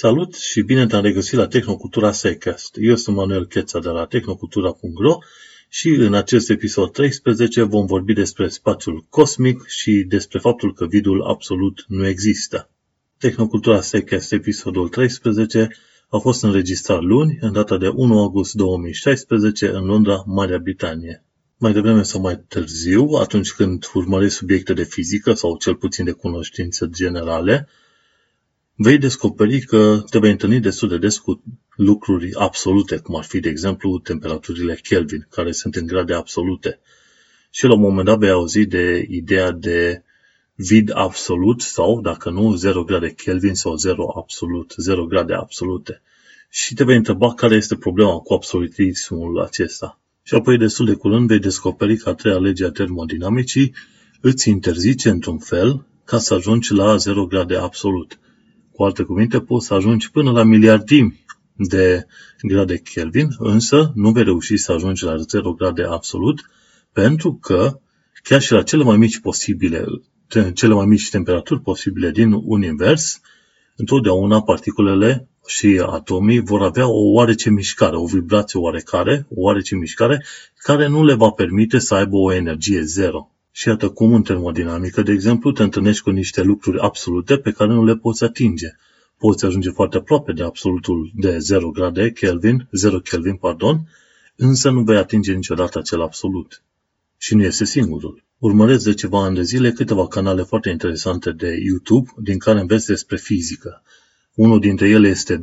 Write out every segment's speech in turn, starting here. Salut și bine te-am regăsit la Tehnocultura Sidecast. Eu sunt Manuel Cheța de la technocultura.ro și în acest episod 13 vom vorbi despre spațiul cosmic și despre faptul că vidul absolut nu există. Tehnocultura Sidecast episodul 13 a fost înregistrat luni, în data de 1 august 2016, în Londra, Marea Britanie. Mai devreme sau mai târziu, atunci când urmărești subiecte de fizică sau cel puțin de cunoștințe generale, vei descoperi că te vei întâlni destul de des cu lucruri absolute, cum ar fi, de exemplu, temperaturile Kelvin, care sunt în grade absolute. Și la un moment dat vei auzi de ideea de vid absolut sau, dacă nu, 0 grade Kelvin sau 0 grade absolute. Și te vei întreba care este problema cu absolutismul acesta. Și apoi, destul de curând, vei descoperi că a treia lege a termodinamicii îți interzice, într-un fel, ca să ajungi la 0 grade absolut. Cu alte cuvinte, poți să ajungi până la miliardimi de grade Kelvin, însă nu vei reuși să ajungi la 0 grade absolut, pentru că chiar și la cele mai mici temperaturi posibile din univers, întotdeauna particulele și atomii vor avea o oarece mișcare, o vibrație oarecare, o oarece mișcare, care nu le va permite să aibă o energie zero. Și iată cum în termodinamică, de exemplu, te întâlnești cu niște lucruri absolute pe care nu le poți atinge. Poți ajunge foarte aproape de absolutul de 0 Kelvin, însă nu vei atinge niciodată acel absolut. Și nu este singurul. Urmăresc de ceva ani de zile câteva canale foarte interesante de YouTube din care înveți despre fizică. Unul dintre ele este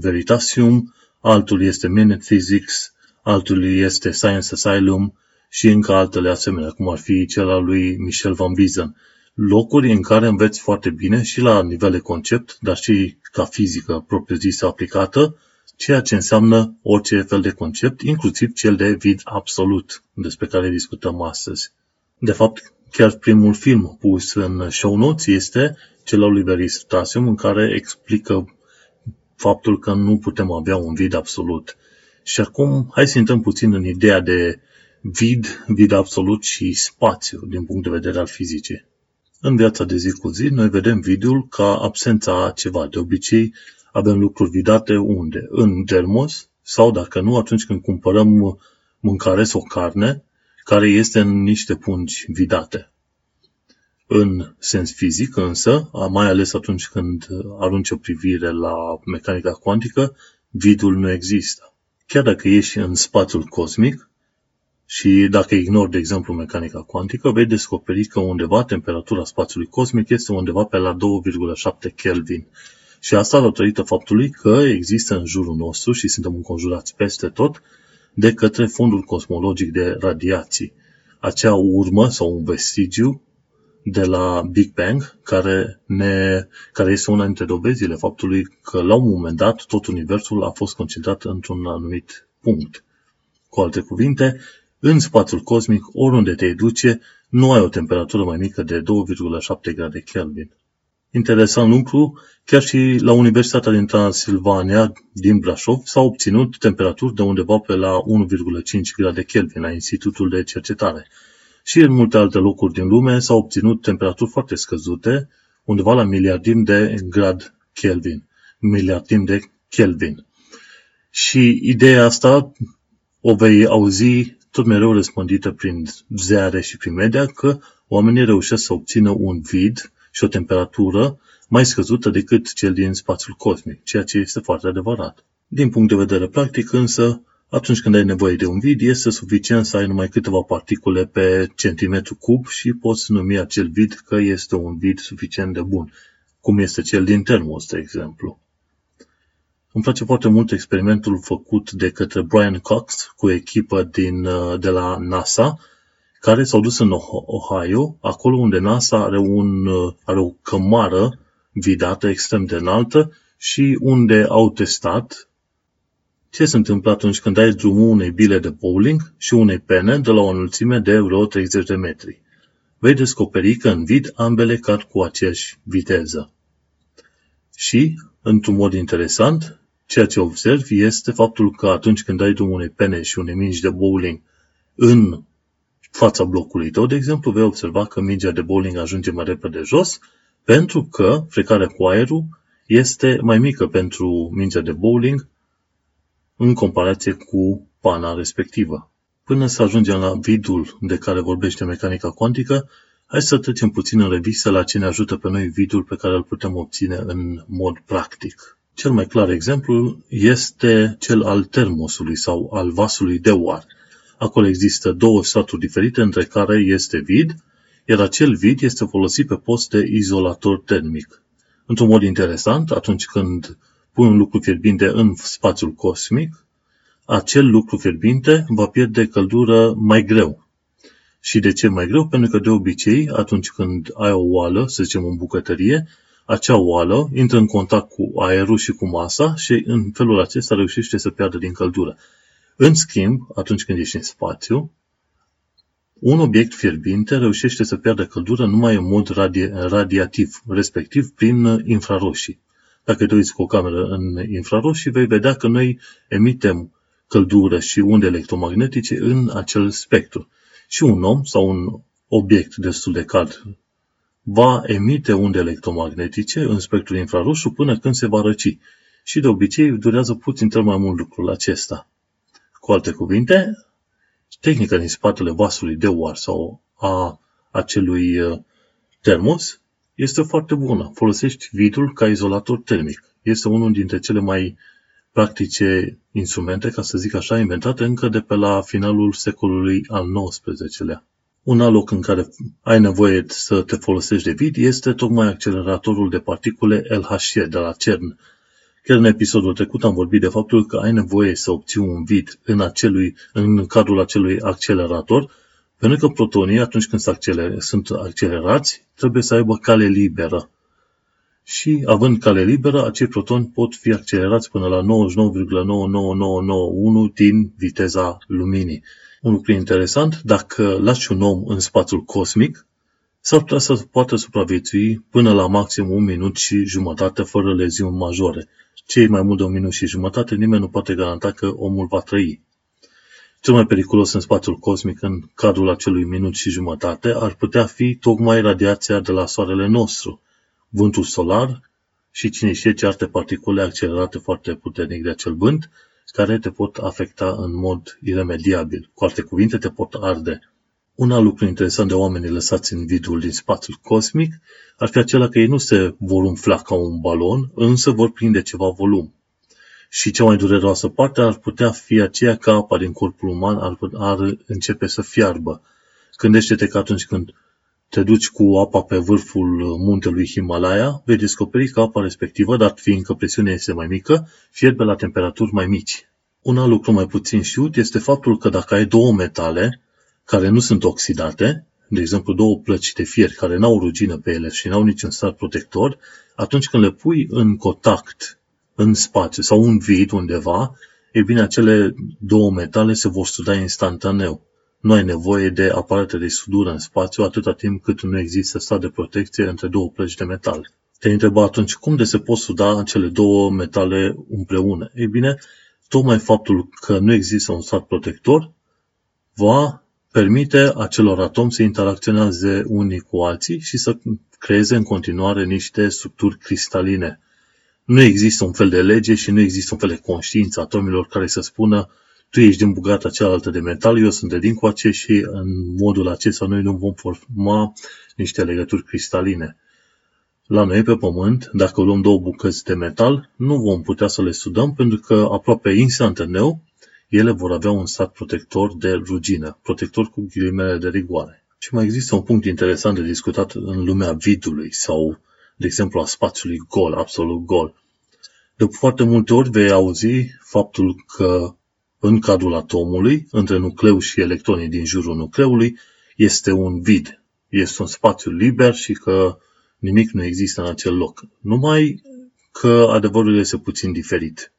Veritasium, altul este Minute Physics, altul este Science Asylum și încă altele asemenea, cum ar fi cel al lui Michel Van Biesen. Locuri în care înveți foarte bine și la nivel de concept, dar și ca fizică propriu-zisă aplicată, ceea ce înseamnă orice fel de concept, inclusiv cel de vid absolut, despre care discutăm astăzi. De fapt, chiar primul film pus în show notes este cel al lui Beristatium, în care explică faptul că nu putem avea un vid absolut. Și acum, hai să intrăm puțin în ideea de vid absolut și spațiu, din punct de vedere al fizicii. În viața de zi cu zi, noi vedem vidul ca absența a ceva. De obicei, avem lucruri vidate unde? În termos sau, dacă nu, atunci când cumpărăm mâncare sau carne, care este în niște pungi vidate. În sens fizic, însă, mai ales atunci când arunci o privire la mecanica cuantică, vidul nu există. Chiar dacă ești în spațiul cosmic și dacă ignori, de exemplu, mecanica cuantică, vei descoperi că undeva temperatura spațiului cosmic este undeva pe la 2,7 Kelvin. Și asta datorită faptului că există în jurul nostru și suntem înconjurați peste tot de către fondul cosmologic de radiații. Acea urmă sau un vestigiu de la Big Bang, care este una dintre dovezile faptului că la un moment dat tot universul a fost concentrat într-un anumit punct. Cu alte cuvinte, în spațiul cosmic, oriunde te duce, nu ai o temperatură mai mică de 2,7 grade Kelvin. Interesant lucru, chiar și la Universitatea din Transilvania, din Brașov, s-au obținut temperaturi de undeva pe la 1,5 grade Kelvin la Institutul de Cercetare. Și în multe alte locuri din lume s-au obținut temperaturi foarte scăzute, undeva la miliardim de Kelvin. Și ideea asta o vei auzi tot mereu răspândită prin ziare și prin media, că oamenii reușesc să obțină un vid și o temperatură mai scăzută decât cel din spațiul cosmic, ceea ce este foarte adevărat. Din punct de vedere practic, însă, atunci când ai nevoie de un vid, este suficient să ai numai câteva particule pe centimetru cub și poți numi acel vid că este un vid suficient de bun, cum este cel din termos, de exemplu. Îmi place foarte mult experimentul făcut de către Brian Cox cu echipa de la NASA, care s-au dus în Ohio, acolo unde NASA are o cămară vidată extrem de înaltă și unde au testat ce se întâmplă atunci când ai drumul unei bile de bowling și unei pene de la o înălțime de vreo 30 de metri. Vei descoperi că în vid ambele cad cu aceeași viteză. Și, într-un mod interesant, ceea ce observi este faptul că atunci când ai drumul unei pene și unei mingi de bowling în fața blocului tău, de exemplu, vei observa că mingea de bowling ajunge mai repede jos, pentru că frecarea cu aerul este mai mică pentru mingea de bowling în comparație cu pana respectivă. Până să ajungem la vidul de care vorbește mecanica cuantică, hai să trecem puțin în revistă la ce ne ajută pe noi vidul pe care îl putem obține în mod practic. Cel mai clar exemplu este cel al termosului sau al vasului Dewar. Acolo există două straturi diferite între care este vid, iar acel vid este folosit pe post de izolator termic. Într-un mod interesant, atunci când pun un lucru fierbinte în spațiul cosmic, acel lucru fierbinte va pierde căldură mai greu. Și de ce mai greu? Pentru că de obicei, atunci când ai o oală, să zicem în bucătărie, acea oală intră în contact cu aerul și cu masa și în felul acesta reușește să piardă din căldură. În schimb, atunci când ești în spațiu, un obiect fierbinte reușește să piardă căldură numai în mod radiativ, respectiv prin infraroșii. Dacă te uiți cu o cameră în infraroșii, vei vedea că noi emitem căldură și unde electromagnetice în acel spectru. Și un om sau un obiect destul de cald va emite unde electromagnetice în spectrul infraroșu până când se va răci. Și de obicei durează puțin cel mai mult lucrul acesta. Cu alte cuvinte, tehnica din spatele vasului Dewar sau a acelui termos este foarte bună. Folosești vidul ca izolator termic. Este unul dintre cele mai practice instrumente, ca să zic așa, inventate încă de pe la finalul secolului al XIX-lea. Un alt loc în care ai nevoie să te folosești de vid este tocmai acceleratorul de particule LHC de la CERN. Chiar în episodul trecut am vorbit de faptul că ai nevoie să obții un vid în cadrul acelui accelerator, pentru că protonii, atunci când sunt accelerați, trebuie să aibă cale liberă. Și având cale liberă, acei protoni pot fi accelerați până la 99,99991 din viteza luminii. Un lucru interesant, dacă lași un om în spațiul cosmic, s-ar putea să poată supraviețui până la maxim 1 minut și jumătate fără leziuni majore. Cei mai mult de 1 minut și jumătate, nimeni nu poate garanta că omul va trăi. Cel mai periculos în spațiul cosmic în cadrul acelui 1 minut și jumătate ar putea fi tocmai radiația de la soarele nostru, vântul solar și cine știe ce alte particule accelerate foarte puternic de acel vânt, care te pot afecta în mod iremediabil. Cu alte cuvinte, te pot arde. Un alt lucru interesant de oamenii lăsați în vidul din spațiul cosmic ar fi acela că ei nu se vor umfla ca un balon, însă vor prinde ceva volum. Și cea mai dureroasă parte ar putea fi aceea că apa din corpul uman ar începe să fiarbă. Gândește-te că atunci când te duci cu apa pe vârful muntelui Himalaya, vei descoperi că apa respectivă, dar fiindcă presiunea este mai mică, fierbe la temperaturi mai mici. Un alt lucru mai puțin știut este faptul că dacă ai două metale care nu sunt oxidate, de exemplu două plăci de fier care n-au rugină pe ele și n-au niciun strat protector, atunci când le pui în contact, în spațiu sau în vid undeva, e bine, acele două metale se vor suda instantaneu. Nu ai nevoie de aparate de sudură în spațiu atâta timp cât nu există strat de protecție între două plăci de metal. Te-ai întrebat atunci cum de se pot suda cele două metale împreună? Ei bine, tocmai faptul că nu există un strat protector va permite acelor atomi să interacționeze unii cu alții și să creeze în continuare niște structuri cristaline. Nu există un fel de lege și nu există un fel de conștiință a atomilor care să spună: tu ești din bugata cealaltă de metal, eu sunt de din coace și în modul acesta noi nu vom forma niște legături cristaline. La noi pe Pământ, dacă luăm două bucăți de metal, nu vom putea să le sudăm pentru că aproape instantaneu ele vor avea un strat protector de rugină, protector cu ghilimele de rigoare. Și mai există un punct interesant de discutat în lumea vidului sau, de exemplu, a spațiului gol, absolut gol. De foarte multe ori vei auzi faptul că în cadrul atomului, între nucleu și electronii din jurul nucleului, este un vid, este un spațiu liber și că nimic nu există în acel loc. Numai că adevărul este puțin diferit.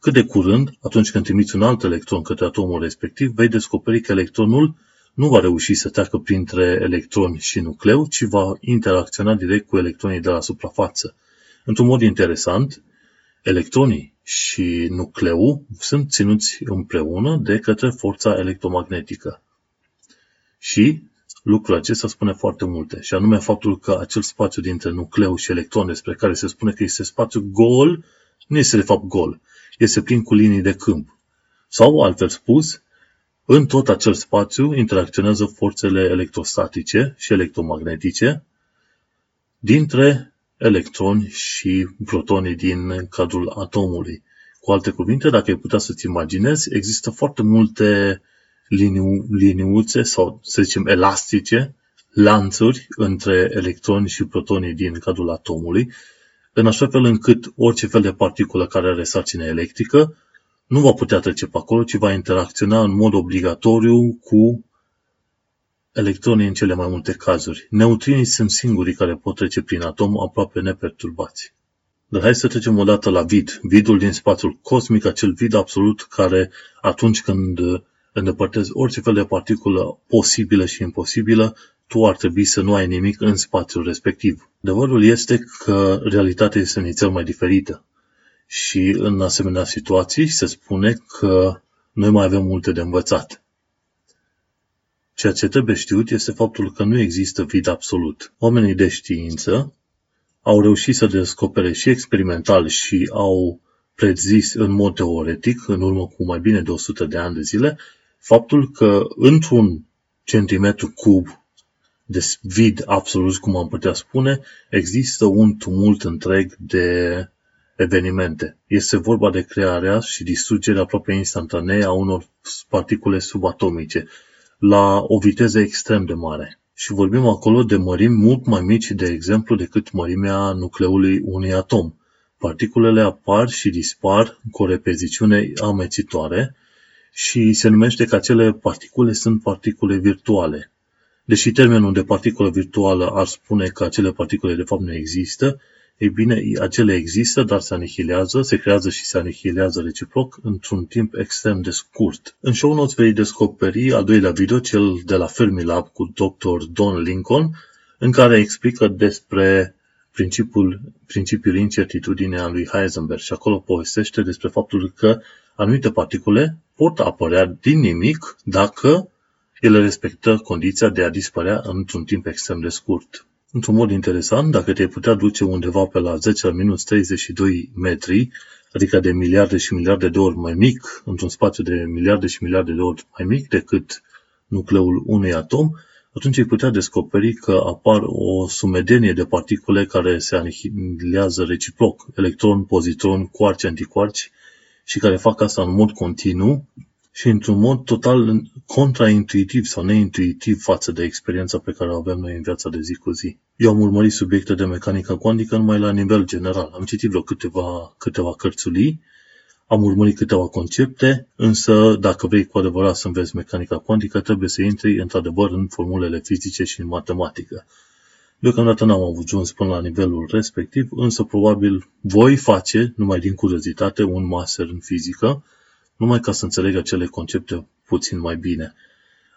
Cât de curând, atunci când trimiți un alt electron către atomul respectiv, vei descoperi că electronul nu va reuși să treacă printre electroni și nucleu, ci va interacționa direct cu electronii de la suprafață. Într-un mod interesant, electronii și nucleul sunt ținuți împreună de către forța electromagnetică. Și Lucrul acesta spune foarte multe, și anume faptul că acel spațiu dintre nucleu și electron, despre care se spune că este spațiu gol, nu este de fapt gol, este plin cu linii de câmp. Sau, altfel spus, în tot acel spațiu interacționează forțele electrostatice și electromagnetice dintre electroni și protonii din cadrul atomului. Cu alte cuvinte, dacă ai putea să-ți imaginezi, există foarte multe liniuțe sau, să zicem, elastice, lanțuri între electroni și protonii din cadrul atomului, în așa fel încât orice fel de particulă care are sarcină electrică nu va putea trece pe acolo, ci va interacționa în mod obligatoriu cu electronii în cele mai multe cazuri. Neutrinii sunt singurii care pot trece prin atom aproape neperturbați. Dar hai să trecem odată la vid, vidul din spațiul cosmic, acel vid absolut care atunci când îndepărtezi orice fel de particulă posibilă și imposibilă, tu ar trebui să nu ai nimic în spațiul respectiv. Adevărul este că realitatea este inițial mai diferită. Și în asemenea situații se spune că noi mai avem multe de învățat. Ceea ce trebuie știut este faptul că nu există vid absolut. Oamenii de știință au reușit să descopere și experimental și au prezis în mod teoretic, în urmă cu mai bine de 100 de ani de zile, faptul că într-un centimetru cub de vid absolut, cum am putea spune, există un tumult întreg de evenimente. Este vorba de crearea și distrugerea aproape instantanee a unor particule subatomice la o viteză extrem de mare. Și vorbim acolo de mărimi mult mai mici, de exemplu, decât mărimea nucleului unui atom. Particulele apar și dispar cu o repeziciune amețitoare și se numește că acele particule sunt particule virtuale. Deși termenul de particulă virtuală ar spune că acele particule de fapt nu există, ei bine, acele există, dar se anihilează, se creează și se anihilează reciproc într-un timp extrem de scurt. În show notes vei descoperi al doilea video, cel de la Fermilab cu Dr. Don Lincoln, în care explică despre principiul incertitudinei a lui Heisenberg și acolo povestește despre faptul că anumite particule pot apărea din nimic dacă ele respectă condiția de a dispărea într-un timp extrem de scurt. Într-un mod interesant, dacă te-ai putea duce undeva pe la 10^-32 metri, adică de miliarde și miliarde de ori mai mic, într-un spațiu de miliarde și miliarde de ori mai mic decât nucleul unui atom, atunci ai putea descoperi că apar o sumedenie de particule care se anihilează reciproc, electron, pozitron, quarci, antiquarci, și care fac asta în mod continuu și într-un mod total contraintuitiv sau neintuitiv față de experiența pe care o avem noi în viața de zi cu zi. Eu am urmărit subiecte de mecanică cuantică numai la nivel general. Am citit vreo câteva cărțulii, am urmărit câteva concepte, însă dacă vrei cu adevărat să înveți mecanica cuantică, trebuie să intri într-adevăr în formulele fizice și în matematică. Deocamdată n-am ajuns până la nivelul respectiv, însă probabil voi face, numai din curiozitate, un master în fizică, numai ca să înțeleg acele concepte puțin mai bine.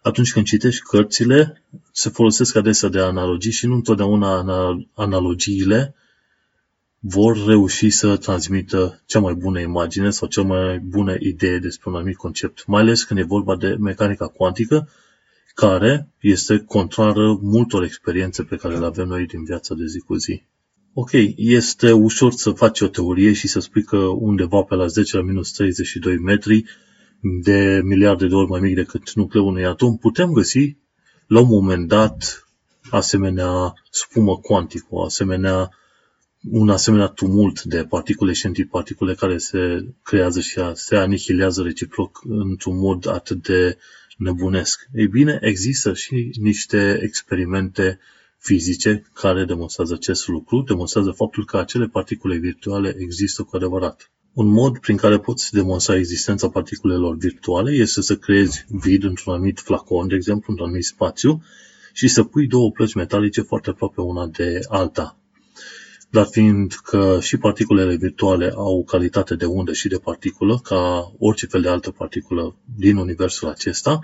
Atunci când citești cărțile, se folosesc adesea de analogii și nu întotdeauna analogiile vor reuși să transmită cea mai bună imagine sau cea mai bună idee despre un anumit concept, mai ales când e vorba de mecanica cuantică, care este contrară multor experiențe pe care le avem noi din viața de zi cu zi. Ok, este ușor să faci o teorie și să spui că undeva pe la 10^-32 metri, de miliarde de ori mai mic decât nucleul unui atom, putem găsi la un moment dat asemenea spumă cuantică, un asemenea tumult de particule și antiparticule care se creează și se anihilează reciproc într-un mod atât de nebunesc. Ei bine, există și niște experimente fizice care demonstrează acest lucru, demonstrează faptul că acele particule virtuale există cu adevărat. Un mod prin care poți demonstra existența particulelor virtuale este să creezi vid într-un anumit flacon, de exemplu, într-un anumit spațiu, și să pui două plăci metalice foarte aproape una de alta. Dar fiind că și particulele virtuale au calitate de undă și de particulă, ca orice fel de altă particulă din universul acesta,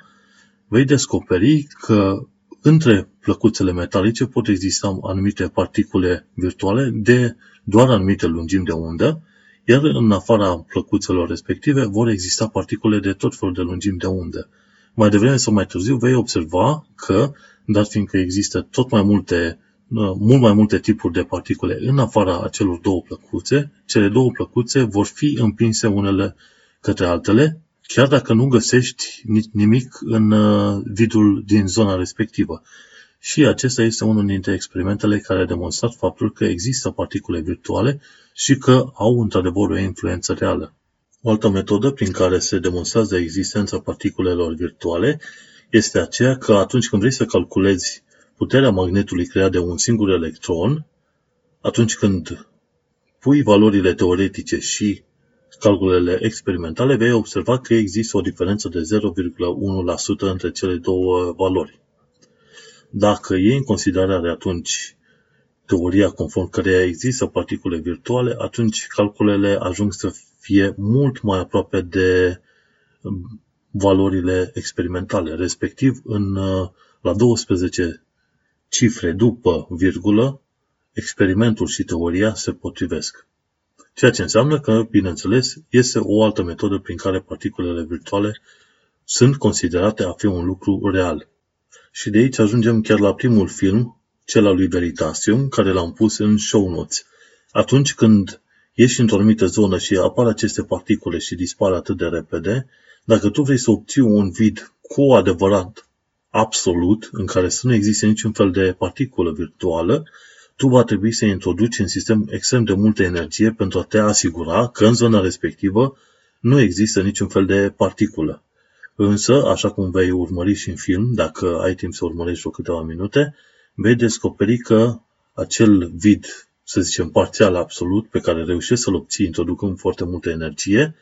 vei descoperi că între plăcuțele metalice pot exista anumite particule virtuale de doar anumite lungimi de undă, iar în afara plăcuțelor respective vor exista particule de tot felul de lungimi de undă. Mai devreme sau mai târziu vei observa că dar fiindcă există tot mai multe, mult mai multe tipuri de particule în afara acelor două plăcuțe, cele două plăcuțe vor fi împinse unele către altele, chiar dacă nu găsești nimic în vidul din zona respectivă. Și acesta este unul dintre experimentele care a demonstrat faptul că există particule virtuale și că au într-adevăr o influență reală. O altă metodă prin care se demonstrează existența particulelor virtuale este aceea că atunci când vrei să calculezi puterea magnetului creat de un singur electron, atunci când pui valorile teoretice și calculele experimentale, vei observa că există o diferență de 0,1% între cele două valori. Dacă iei în considerare atunci teoria conform căreia există particule virtuale, atunci calculele ajung să fie mult mai aproape de valorile experimentale. Respectiv, la 12 cifre după virgulă, experimentul și teoria se potrivesc. Ceea ce înseamnă că, bineînțeles, este o altă metodă prin care particulele virtuale sunt considerate a fi un lucru real. Și de aici ajungem chiar la primul film, cel al lui Veritasium, care l-am pus în show notes. Atunci când ieși într-o anumită zonă și apar aceste particule și dispar atât de repede, dacă tu vrei să obții un vid cu adevărat absolut, în care să nu existe niciun fel de particulă virtuală, tu va trebui să introduci în sistem extrem de multă energie pentru a te asigura că în zona respectivă nu există niciun fel de particulă. Însă, așa cum vei urmări și în film, dacă ai timp să urmărești o câteva minute, vei descoperi că acel vid, să zicem, parțial absolut, pe care reușești să-l obții introducând foarte multă energie,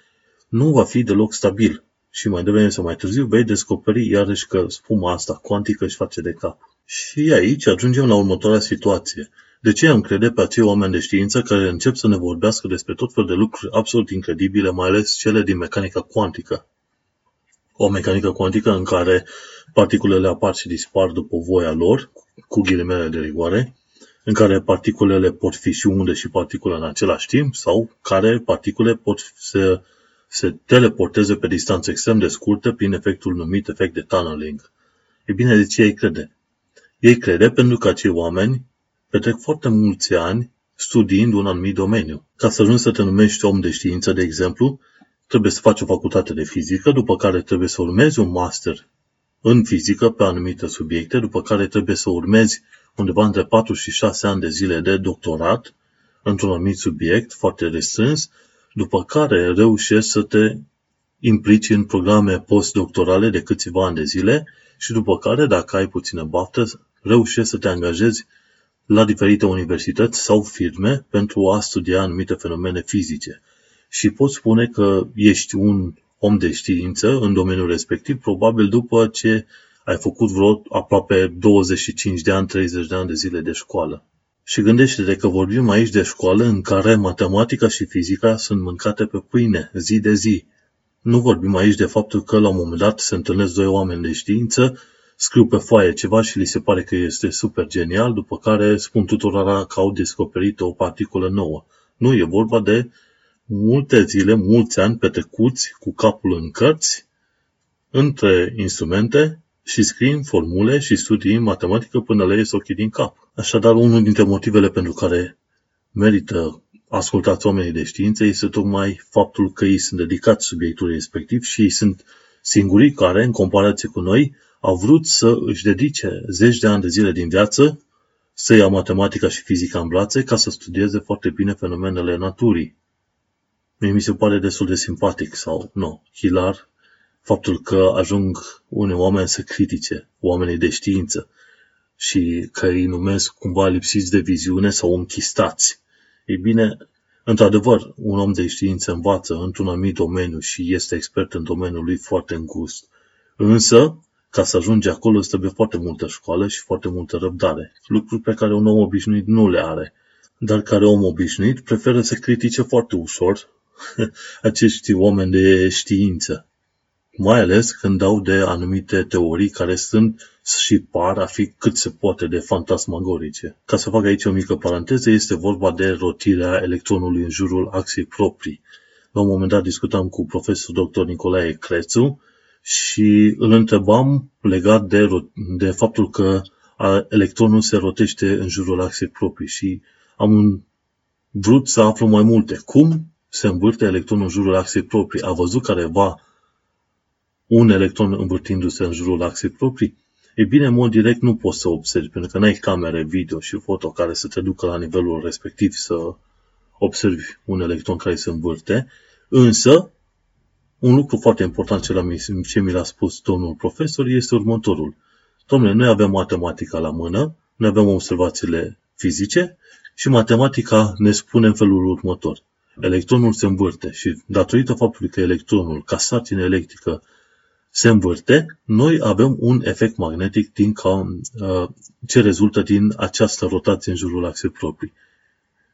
nu va fi deloc stabil. Și mai devreme sau mai târziu vei descoperi iarăși că spuma asta cuantică își face de cap. Și aici ajungem la următoarea situație. De ce am crede pe acei oameni de știință care încep să ne vorbească despre tot fel de lucruri absolut incredibile, mai ales cele din mecanica cuantică? O mecanică cuantică în care particulele apar și dispar după voia lor, cu ghilimele de rigoare, în care particulele pot fi și unde și particule în același timp, sau care particule pot se teleporteze pe distanțe extrem de scurte prin efectul numit efect de tunneling. E bine, de ce ei crede? Ei crede pentru că acei oameni petrec foarte mulți ani studiind un anumit domeniu. Ca să ajungi să te numești om de știință, de exemplu, trebuie să faci o facultate de fizică, după care trebuie să urmezi un master în fizică pe anumite subiecte, după care trebuie să urmezi undeva între 4 și 6 ani de zile de doctorat într-un anumit subiect foarte restrâns, după care reușești să te implici în programe postdoctorale de câțiva ani de zile și după care, dacă ai puțină baftă, reușești să te angajezi la diferite universități sau firme pentru a studia anumite fenomene fizice. Și poți spune că ești un om de știință în domeniul respectiv, probabil după ce ai făcut vreo aproape 25 de ani, 30 de ani de zile de școală. Și gândește-te că vorbim aici de școală în care matematica și fizica sunt mâncate pe pâine, zi de zi. Nu vorbim aici de faptul că la un moment dat se întâlnesc doi oameni de știință, scriu pe foaie ceva și li se pare că este super genial, după care spun tuturora că au descoperit o particulă nouă. Nu, e vorba de multe zile, mulți ani petrecuți cu capul în cărți, între instrumente și scriind formule și studii în matematică până le ies ochii din cap. Așadar, unul dintre motivele pentru care merită ascultați oamenii de știință este tocmai faptul că ei sunt dedicați subiectului respectiv și ei sunt singurii care, în comparație cu noi, au vrut să își dedice zeci de ani de zile din viață să ia matematica și fizica în brațe ca să studieze foarte bine fenomenele naturii. Mi se pare destul de simpatic sau, hilar faptul că ajung unii oameni să critice oamenii de știință și că îi numesc cumva lipsiți de viziune sau închistați. Ei bine, într-adevăr, un om de știință învață într-un anumit domeniu și este expert în domeniul lui foarte îngust. Însă, ca să ajungi acolo, îți trebuie foarte multă școală și foarte multă răbdare. Lucruri pe care un om obișnuit nu le are, dar care om obișnuit preferă să critice foarte ușor acești oameni de știință. Mai ales când dau de anumite teorii care sunt și par a fi cât se poate de fantasmagorice. Ca să fac aici o mică paranteză, este vorba de rotirea electronului în jurul axei proprii. La un moment dat discutam cu profesor dr. Nicolae Crețu și îl întrebam legat de faptul că electronul se rotește în jurul axei proprii și am vrut să aflu mai multe. Cum se învârte electronul în jurul axei proprii? A văzut careva un electron învârtindu-se în jurul axei proprii? Ei bine, în mod direct nu poți să observi, pentru că n-ai camere video și foto care să te ducă la nivelul respectiv să observi un electron care se învârte. Însă, un lucru foarte important ce mi l-a spus domnul profesor este următorul. Domnule, noi avem matematica la mână, noi avem observațiile fizice și matematica ne spune în felul următor. Electronul se învârte și datorită faptului că electronul, ca sarcină electrică, se învârte, noi avem un efect magnetic ce rezultă din această rotație în jurul axei proprii.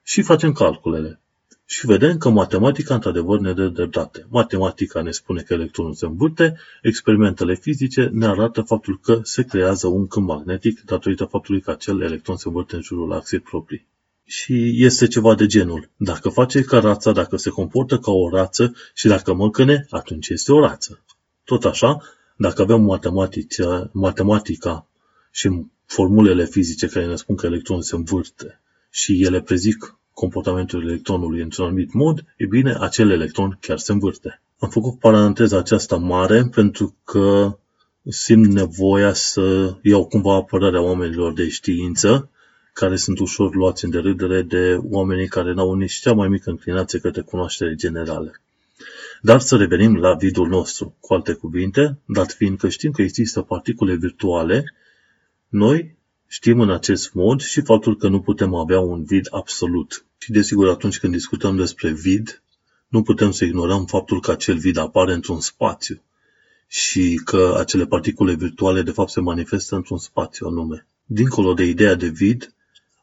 Și facem calculele. Și vedem că matematica, într-adevăr, ne dă dreptate. Matematica ne spune că electronul se învârte, experimentele fizice ne arată faptul că se creează un câmp magnetic datorită faptului că acel electron se învârte în jurul axei proprii. Și este ceva de genul. Dacă face ca rața, dacă se comportă ca o rață și dacă măcăne, atunci este o rață. Tot așa, dacă avem matematica și formulele fizice care ne spun că electronul se învârte și ele prezic comportamentul electronului într-un anumit mod, e bine, acel electron chiar se învârte. Am făcut paranteza aceasta mare pentru că simt nevoia să iau cumva apărarea oamenilor de știință, care sunt ușor luați în derâdere de oamenii care n-au nici cea mai mică înclinație către cunoaștere generale. Dar să revenim la vidul nostru. Cu alte cuvinte, dat fiind că știm că există particule virtuale, noi știm în acest mod și faptul că nu putem avea un vid absolut. Și desigur, atunci când discutăm despre vid, nu putem să ignorăm faptul că acel vid apare într-un spațiu și că acele particule virtuale de fapt se manifestă într-un spațiu anume. Dincolo de ideea de vid,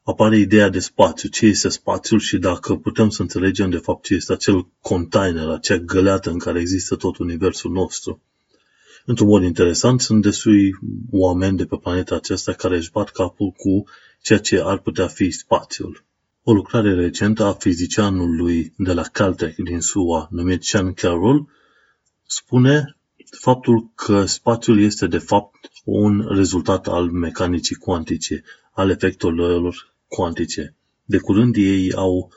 apare ideea de spațiu, ce este spațiul și dacă putem să înțelegem de fapt ce este acel container, acea găleată în care există tot universul nostru. Într-un mod interesant, sunt destui oameni de pe planeta aceasta care își bat capul cu ceea ce ar putea fi spațiul. O lucrare recentă a fizicianului de la Caltech din SUA, numit Sean Carroll, spune faptul că spațiul este de fapt un rezultat al mecanicii cuantice, al efectelor cuantice. De curând ei au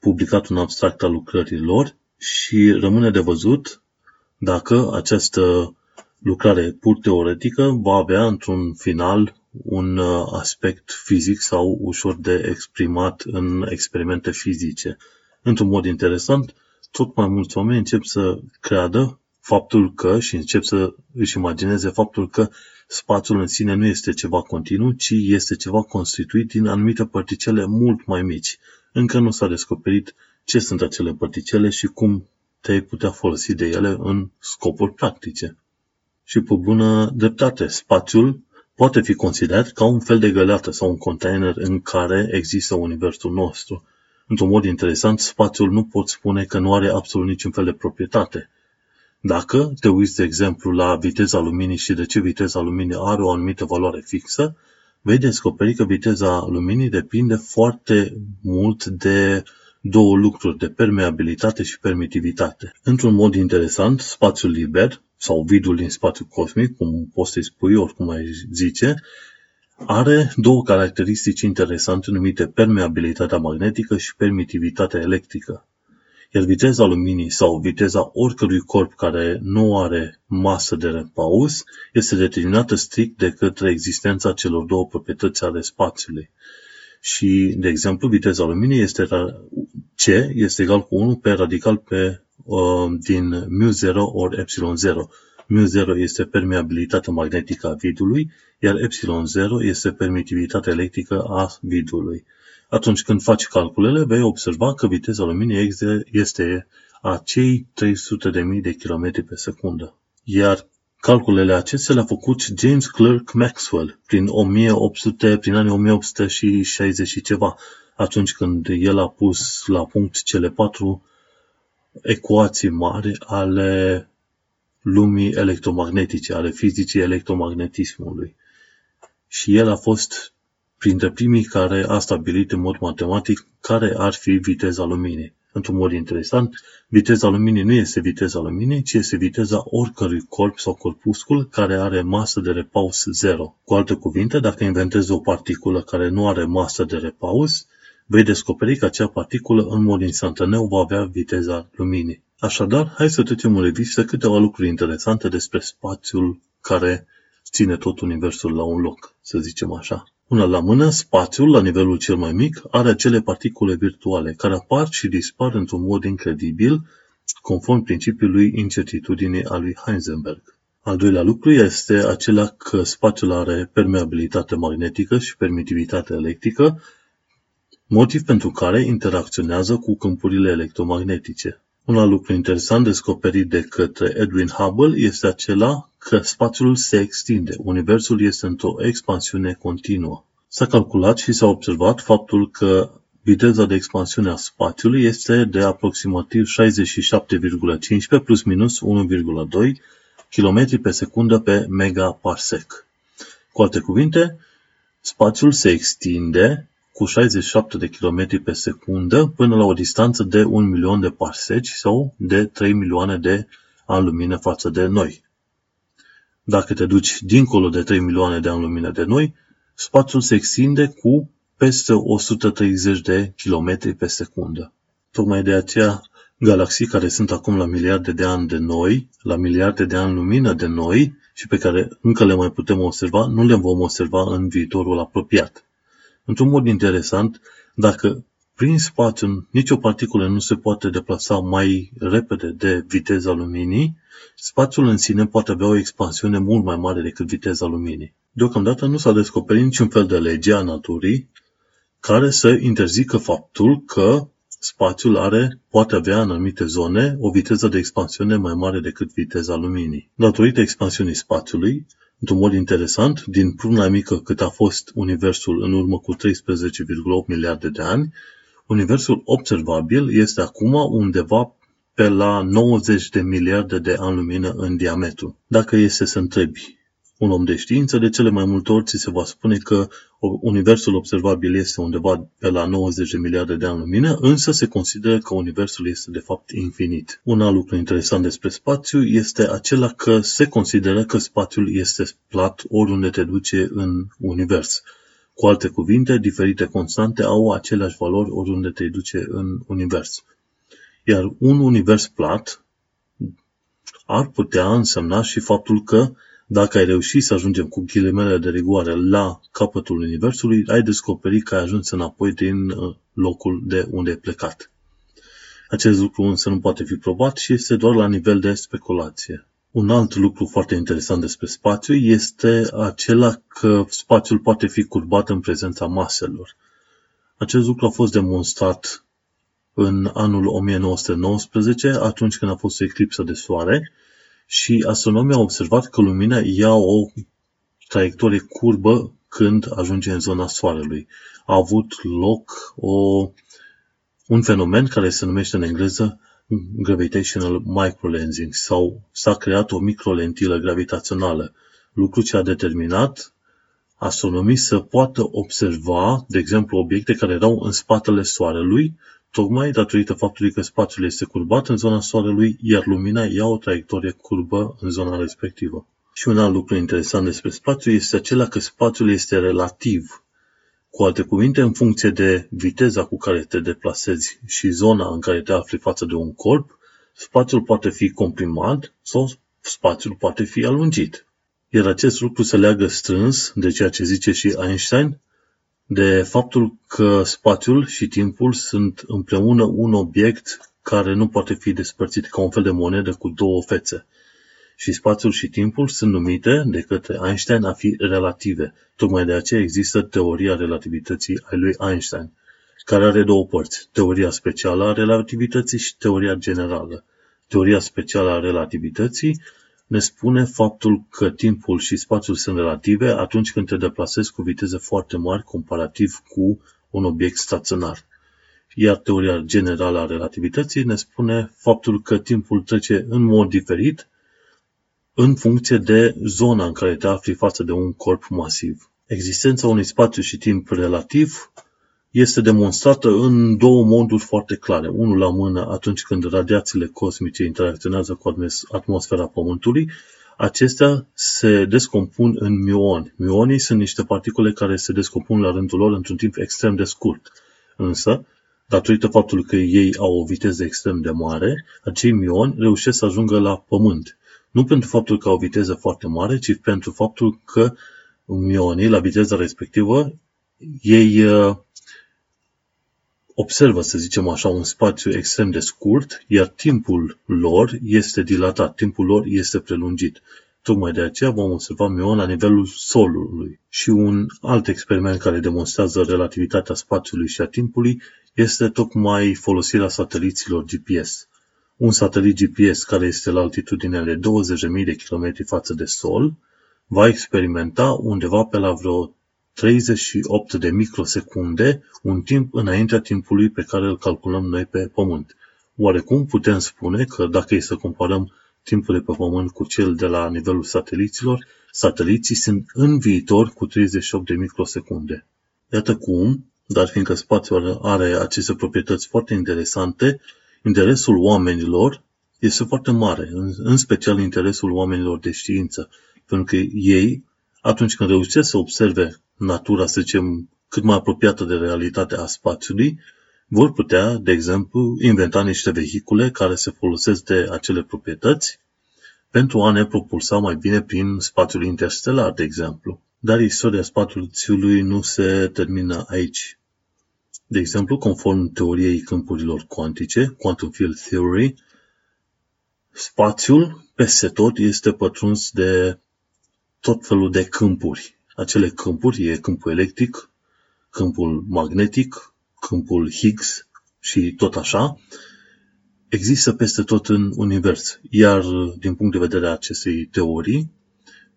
publicat un abstract al lucrărilor și rămâne de văzut dacă această lucrare pur teoretică va avea într-un final un aspect fizic sau ușor de exprimat în experimente fizice. Într-un mod interesant, tot mai mulți oameni încep să creadă faptul că și încep să își imagineze faptul că spațiul în sine nu este ceva continuu, ci este ceva constituit din anumite particele mult mai mici. Încă nu s-a descoperit ce sunt acele particele și cum te-ai putea folosi de ele în scopuri practice. Și pe bună dreptate, spațiul poate fi considerat ca un fel de găleată sau un container în care există universul nostru. Într-un mod interesant, spațiul nu pot spune că nu are absolut niciun fel de proprietate. Dacă te uiți, de exemplu, la viteza luminii și de ce viteza luminii are o anumită valoare fixă, vei descoperi că viteza luminii depinde foarte mult de două lucruri, de permeabilitate și permitivitate. Într-un mod interesant, spațiul liber, sau vidul din spațiu cosmic, cum poți să-i spui, oricum ai zice, are două caracteristici interesante numite permeabilitatea magnetică și permitivitatea electrică. Iar viteza luminii sau viteza oricărui corp care nu are masă de repaus este determinată strict de către existența celor două proprietăți ale spațiului. Și, de exemplu, viteza luminii este c este egal cu 1 pe radical pe din μ0 ori ε0. μ0 este permeabilitatea magnetică a vidului, iar ε0 este permitivitatea electrică a vidului. Atunci când faci calculele, vei observa că viteza luminii este a cei 300.000 de km pe secundă. Iar calculele acestea le-a făcut James Clerk Maxwell prin anii 1860 și ceva, atunci când el a pus la punct cele 4 ecuații mari ale lumii electromagnetice, ale fizicii electromagnetismului. Și el a fost printre primii care a stabilit în mod matematic care ar fi viteza luminii. într-un mod interesant, viteza luminii nu este viteza luminii, ci este viteza oricărui corp sau corpuscul care are masă de repaus 0. Cu alte cuvinte, dacă inventezi o particulă care nu are masă de repaus, vei descoperi că acea particulă în mod instantaneu va avea viteza luminii. Așadar, hai să trecem în revistă câteva lucruri interesante despre spațiul care ține tot universul la un loc, să zicem așa. Una la mână, spațiul, la nivelul cel mai mic, are acele particule virtuale, care apar și dispar într-un mod incredibil, conform principiului incertitudinii a lui Heisenberg. Al doilea lucru este acela că spațiul are permeabilitate magnetică și permitivitate electrică, motiv pentru care interacționează cu câmpurile electromagnetice. Un alt lucru interesant descoperit de către Edwin Hubble este acela că spațiul se extinde, universul este într-o expansiune continuă. S-a calculat și s-a observat faptul că viteza de expansiune a spațiului este de aproximativ 67,15 plus minus 1,2 km pe secundă pe megaparsec. Cu alte cuvinte, spațiul se extinde cu 67 de km pe secundă până la o distanță de 1 milion de parseci sau de 3 milioane de ani lumină față de noi. Dacă te duci dincolo de 3 milioane de ani lumină de noi, spațiul se extinde cu peste 130 de km pe secundă. Tocmai de aceea, galaxii care sunt acum la miliarde de ani de noi, la miliarde de ani lumină de noi și pe care încă le mai putem observa, nu le vom observa în viitorul apropiat. Într-un mod interesant, dacă prin spațiu nicio particulă nu se poate deplasa mai repede de viteza luminii, spațiul în sine poate avea o expansiune mult mai mare decât viteza luminii. Deocamdată nu s-a descoperit niciun fel de lege a naturii care să interzică faptul că spațiul poate avea în anumite zone o viteză de expansiune mai mare decât viteza luminii. Datorită expansiunii spațiului, într-un mod interesant, din pruna mică cât a fost universul în urmă cu 13,8 miliarde de ani, universul observabil este acum undeva pe la 90 de miliarde de ani lumină în diametru. Dacă este să întrebi un om de știință, de cele mai multe ori ți se va spune că universul observabil este undeva pe la 90 de miliarde de ani lumină, însă se consideră că universul este de fapt infinit. Un alt lucru interesant despre spațiu este acela că se consideră că spațiul este plat oriunde te duce în univers. Cu alte cuvinte, diferite constante au aceleași valori oriunde te duce în univers. Iar un univers plat ar putea însemna și faptul că dacă ai reușit să ajungem cu ghilimele de rigoare la capătul universului, ai descoperit că ai ajuns înapoi din locul de unde ai plecat. Acest lucru însă nu poate fi probat și este doar la nivel de speculație. Un alt lucru foarte interesant despre spațiu este acela că spațiul poate fi curbat în prezența maselor. Acest lucru a fost demonstrat în anul 1919, atunci când a fost o eclipsă de soare, și astronomii au observat că lumina ia o traiectorie curbă când ajunge în zona Soarelui. A avut loc un fenomen care se numește în engleză gravitational microlensing sau s-a creat o microlentilă gravitațională, lucru ce a determinat astronomii să poată observa, de exemplu, obiecte care erau în spatele Soarelui, tocmai datorită faptului că spațiul este curbat în zona Soarelui, iar lumina ia o traiectorie curbă în zona respectivă. Și un alt lucru interesant despre spațiu este acela că spațiul este relativ. Cu alte cuvinte, în funcție de viteza cu care te deplasezi și zona în care te afli față de un corp, spațiul poate fi comprimat sau spațiul poate fi alungit. Iar acest lucru se leagă strâns de ceea ce zice și Einstein, de faptul că spațiul și timpul sunt împreună un obiect care nu poate fi despărțit, ca un fel de monedă cu două fețe. Și spațiul și timpul sunt numite de către Einstein a fi relative. Tocmai de aceea există teoria relativității a lui Einstein, care are două părți, teoria specială a relativității și teoria generală. Teoria specială a relativității ne spune faptul că timpul și spațiul sunt relative atunci când te deplasezi cu viteze foarte mari comparativ cu un obiect staționar. Iar teoria generală a relativității ne spune faptul că timpul trece în mod diferit în funcție de zona în care te afli față de un corp masiv. Existența unui spațiu și timp relativ este demonstrată în două moduri foarte clare. Unul la mână, atunci când radiațiile cosmice interacționează cu atmosfera Pământului, acestea se descompun în muoni. Muonii sunt niște particule care se descompun la rândul lor într-un timp extrem de scurt. Însă, datorită faptului că ei au o viteză extrem de mare, acei muoni reușesc să ajungă la Pământ. Nu pentru faptul că au o viteză foarte mare, ci pentru faptul că muonii, la viteza respectivă, ei observă, să zicem așa, un spațiu extrem de scurt, iar timpul lor este dilatat, timpul lor este prelungit. Tocmai de aceea vom observa muon la nivelul solului. Și un alt experiment care demonstrează relativitatea spațiului și a timpului este tocmai folosirea sateliților GPS. Un satelit GPS care este la altitudine de 20.000 de km față de sol va experimenta undeva pe la vreo 38 de microsecunde, un timp înaintea timpului pe care îl calculăm noi pe Pământ. Oarecum putem spune că dacă e să comparăm timpul de pe Pământ cu cel de la nivelul sateliților, sateliții sunt în viitor cu 38 de microsecunde. Iată cum, dar fiindcă spațiul are aceste proprietăți foarte interesante, interesul oamenilor este foarte mare, în special interesul oamenilor de știință, pentru că ei, atunci când reușesc să observe natura, să zicem, cât mai apropiată de realitatea a spațiului, vor putea, de exemplu, inventa niște vehicule care se folosesc de acele proprietăți pentru a ne propulsa mai bine prin spațiul interstelar, de exemplu. Dar istoria spațiului nu se termină aici. De exemplu, conform teoriei câmpurilor cuantice, Quantum Field Theory, spațiul peste tot este pătruns de tot felul de câmpuri. Acele câmpuri e câmpul electric, câmpul magnetic, câmpul Higgs și tot așa. Există peste tot în univers. Iar din punct de vedere a acestei teorii,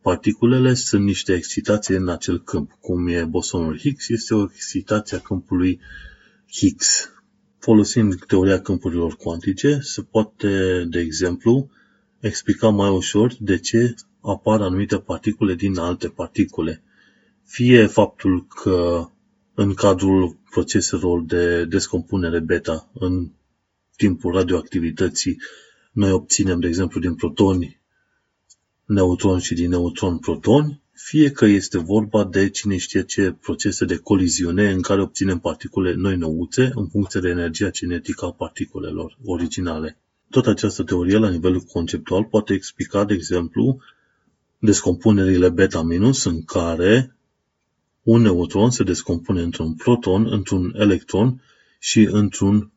particulele sunt niște excitații în acel câmp. Cum e bosonul Higgs, este o excitație a câmpului Higgs. Folosind teoria câmpurilor cuantice, se poate, de exemplu, explica mai ușor de ce apar anumite particule din alte particule. Fie faptul că în cadrul proceselor de descompunere beta, în timpul radioactivității, noi obținem, de exemplu, din protoni neutroni și din neutroni protoni, fie că este vorba de cine știe ce procese de coliziune în care obținem particule noi nouțe în funcție de energia cinetică a particulelor originale. Tot această teorie, la nivelul conceptual, poate explica, de exemplu, descompunerile beta-minus în care un neutron se descompune într-un proton, într-un electron și într-un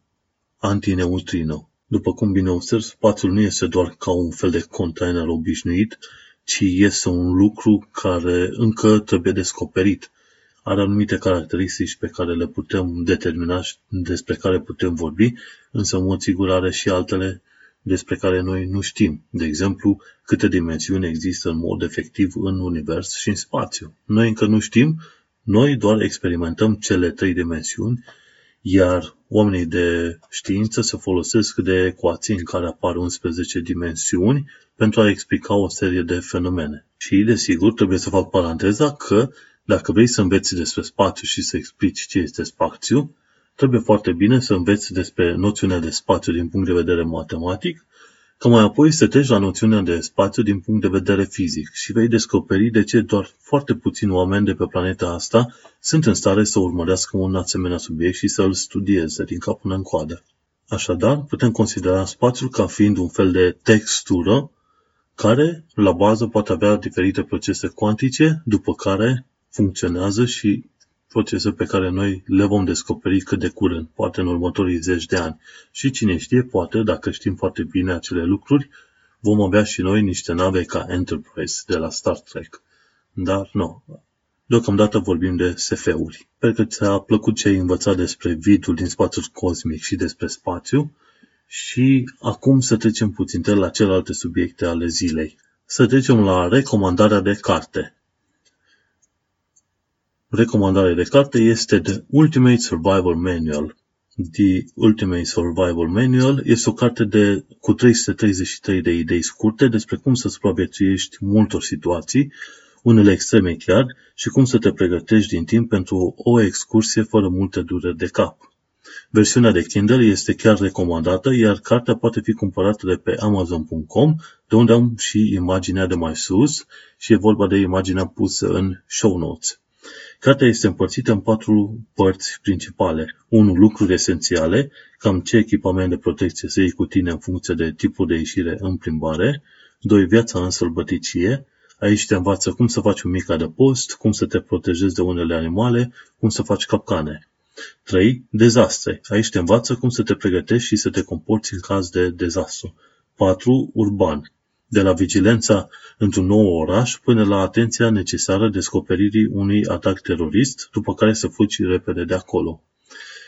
antineutrino. După cum bine observ, spațiul nu este doar ca un fel de container obișnuit, ci este un lucru care încă trebuie descoperit. Are anumite caracteristici pe care le putem determina și despre care putem vorbi, însă în mod sigur are și altele despre care noi nu știm. De exemplu, câte dimensiuni există în mod efectiv în univers și în spațiu. Noi încă nu știm, noi doar experimentăm cele trei dimensiuni, iar oamenii de știință se folosesc de ecuații în care apar 11 dimensiuni pentru a explica o serie de fenomene. Și, desigur, trebuie să fac paranteza că dacă vrei să înveți despre spațiu și să explici ce este spațiu, trebuie foarte bine să înveți despre noțiunea de spațiu din punct de vedere matematic, ca mai apoi să treci la noțiunea de spațiu din punct de vedere fizic și vei descoperi de ce doar foarte puțini oameni de pe planeta asta sunt în stare să urmărească un asemenea subiect și să îl studieze din cap până în coadă. Așadar, putem considera spațiul ca fiind un fel de textură care, la bază, poate avea diferite procese cuantice, după care funcționează și procese pe care noi le vom descoperi cât de curând, poate în următorii 10 de ani. Și cine știe, poate, dacă știm foarte bine acele lucruri, vom avea și noi niște nave ca Enterprise de la Star Trek. Dar nu. Deocamdată vorbim de SF-uri. Sper că ți-a plăcut ce ai învățat despre vidul din spațiul cosmic și despre spațiu și acum să trecem puțin la celelalte subiecte ale zilei. Să trecem la recomandarea de carte. Recomandarea de carte este The Ultimate Survival Manual. The Ultimate Survival Manual este o carte cu 333 de idei scurte despre cum să supraviețuiești multor situații, unele extreme chiar, și cum să te pregătești din timp pentru o excursie fără multe dureri de cap. Versiunea de Kindle este chiar recomandată, iar cartea poate fi cumpărată de pe Amazon.com, de unde am și imaginea de mai sus, și e vorba de imaginea pusă în show notes. Cartea este împărțită în 4 părți principale. 1. Lucruri esențiale, cam ce echipament de protecție să iei cu tine în funcție de tipul de ieșire în plimbare. 2. Viața în sălbăticie. Aici te învață cum să faci un mic adăpost, cum să te protejezi de unele animale, cum să faci capcane. 3. Dezastre. Aici te învață cum să te pregătești și să te comporți în caz de dezastru. 4. Urban. De la vigilența într-un nou oraș până la atenția necesară descoperirii unui atac terorist, după care să fugi repede de acolo.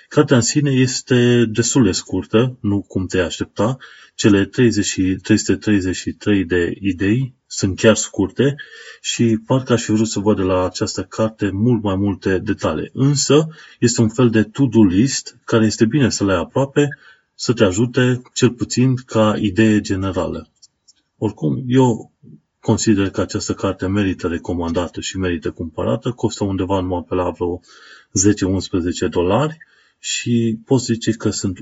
Cartea în sine este destul de scurtă, nu cum te aștepta. Cele 333 de idei sunt chiar scurte și parcă aș fi vrut să văd de la această carte mult mai multe detalii. Însă este un fel de to-do list care este bine să le ai aproape, să te ajute cel puțin ca idee generală. Oricum, eu consider că această carte merită recomandată și merită cumpărată, costă undeva numai pe la vreo $10-11 și pot zice că sunt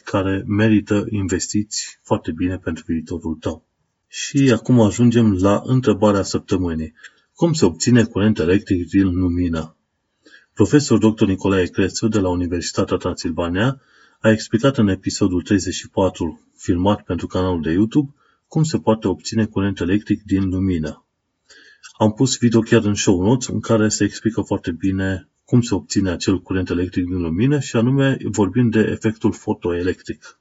$11 care merită investiți foarte bine pentru viitorul tău. Și acum ajungem la întrebarea săptămânii. Cum se obține curent electric din lumină? Profesor dr. Nicolae Crețu de la Universitatea Transilvania a explicat în episodul 34, filmat pentru canalul de YouTube, cum se poate obține curent electric din lumină. Am pus video chiar în show notes în care se explică foarte bine cum se obține acel curent electric din lumină și anume vorbim de efectul fotoelectric.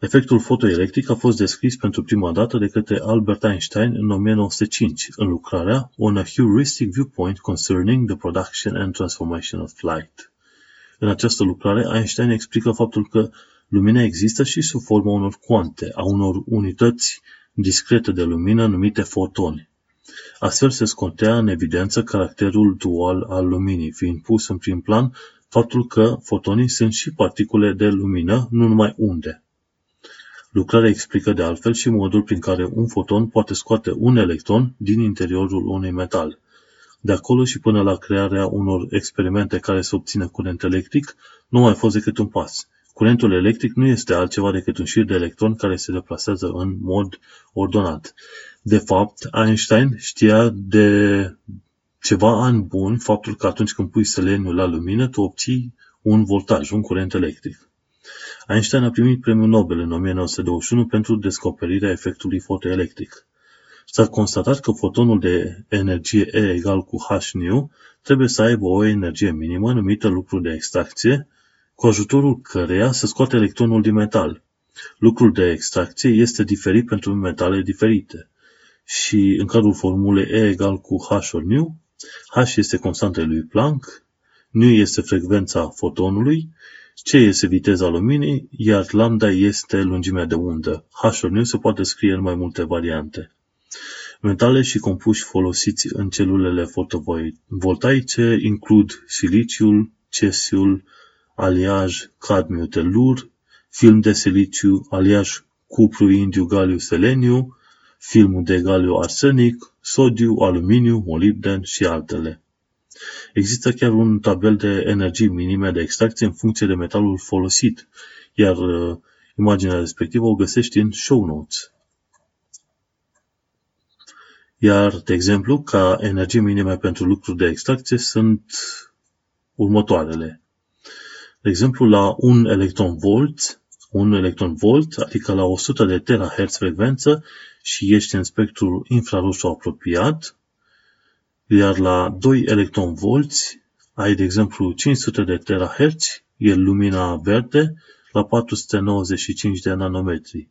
Efectul fotoelectric a fost descris pentru prima dată de către Albert Einstein în 1905 în lucrarea On a Heuristic Viewpoint Concerning the Production and Transformation of Light. În această lucrare, Einstein explică faptul că lumina există și sub forma unor cuante, a unor unități discrete de lumină numite fotoni. Astfel se scotea în evidență caracterul dual al luminii, fiind pus în prim plan faptul că fotonii sunt și particule de lumină, nu numai unde. Lucrarea explică de altfel și modul prin care un foton poate scoate un electron din interiorul unui metal. De acolo și până la crearea unor experimente care să obțină curent electric, nu mai a fost decât un pas. Curentul electric nu este altceva decât un șir de electroni care se deplasează în mod ordonat. De fapt, Einstein știa de ceva ani buni faptul că atunci când pui seleniul la lumină, tu obții un voltaj, un curent electric. Einstein a primit premiul Nobel în 1921 pentru descoperirea efectului fotoelectric. S-a constatat că fotonul de energie E egal cu hν trebuie să aibă o energie minimă numită lucru de extracție, cu ajutorul căreia se scoate electronul din metal. Lucrul de extracție este diferit pentru metale diferite. Și în cadrul formulei E egal cu H ori nu, H este constanta lui Planck, nu este frecvența fotonului, C este viteza luminii, iar lambda este lungimea de undă. H ori nu se poate scrie în mai multe variante. Metale și compuși folosiți în celulele fotovoltaice includ siliciul, cesiul, aliaj, cadmiu, telur, film de siliciu, aliaj, cupru, indiu, galiu, seleniu, film de galiu, arsenic, sodiu, aluminiu, molibden și altele. Există chiar un tabel de energii minime de extracție în funcție de metalul folosit, iar imaginea respectivă o găsești în show notes. Iar, de exemplu, ca energie minime pentru lucruri de extracție sunt următoarele. De exemplu, la 1 electron volt, adică la 100 de terahertz frecvență și ești în spectrul infraroșu apropiat, iar la 2 electron volți ai, de exemplu, 500 de terahertz, e lumina verde, la 495 de nanometri.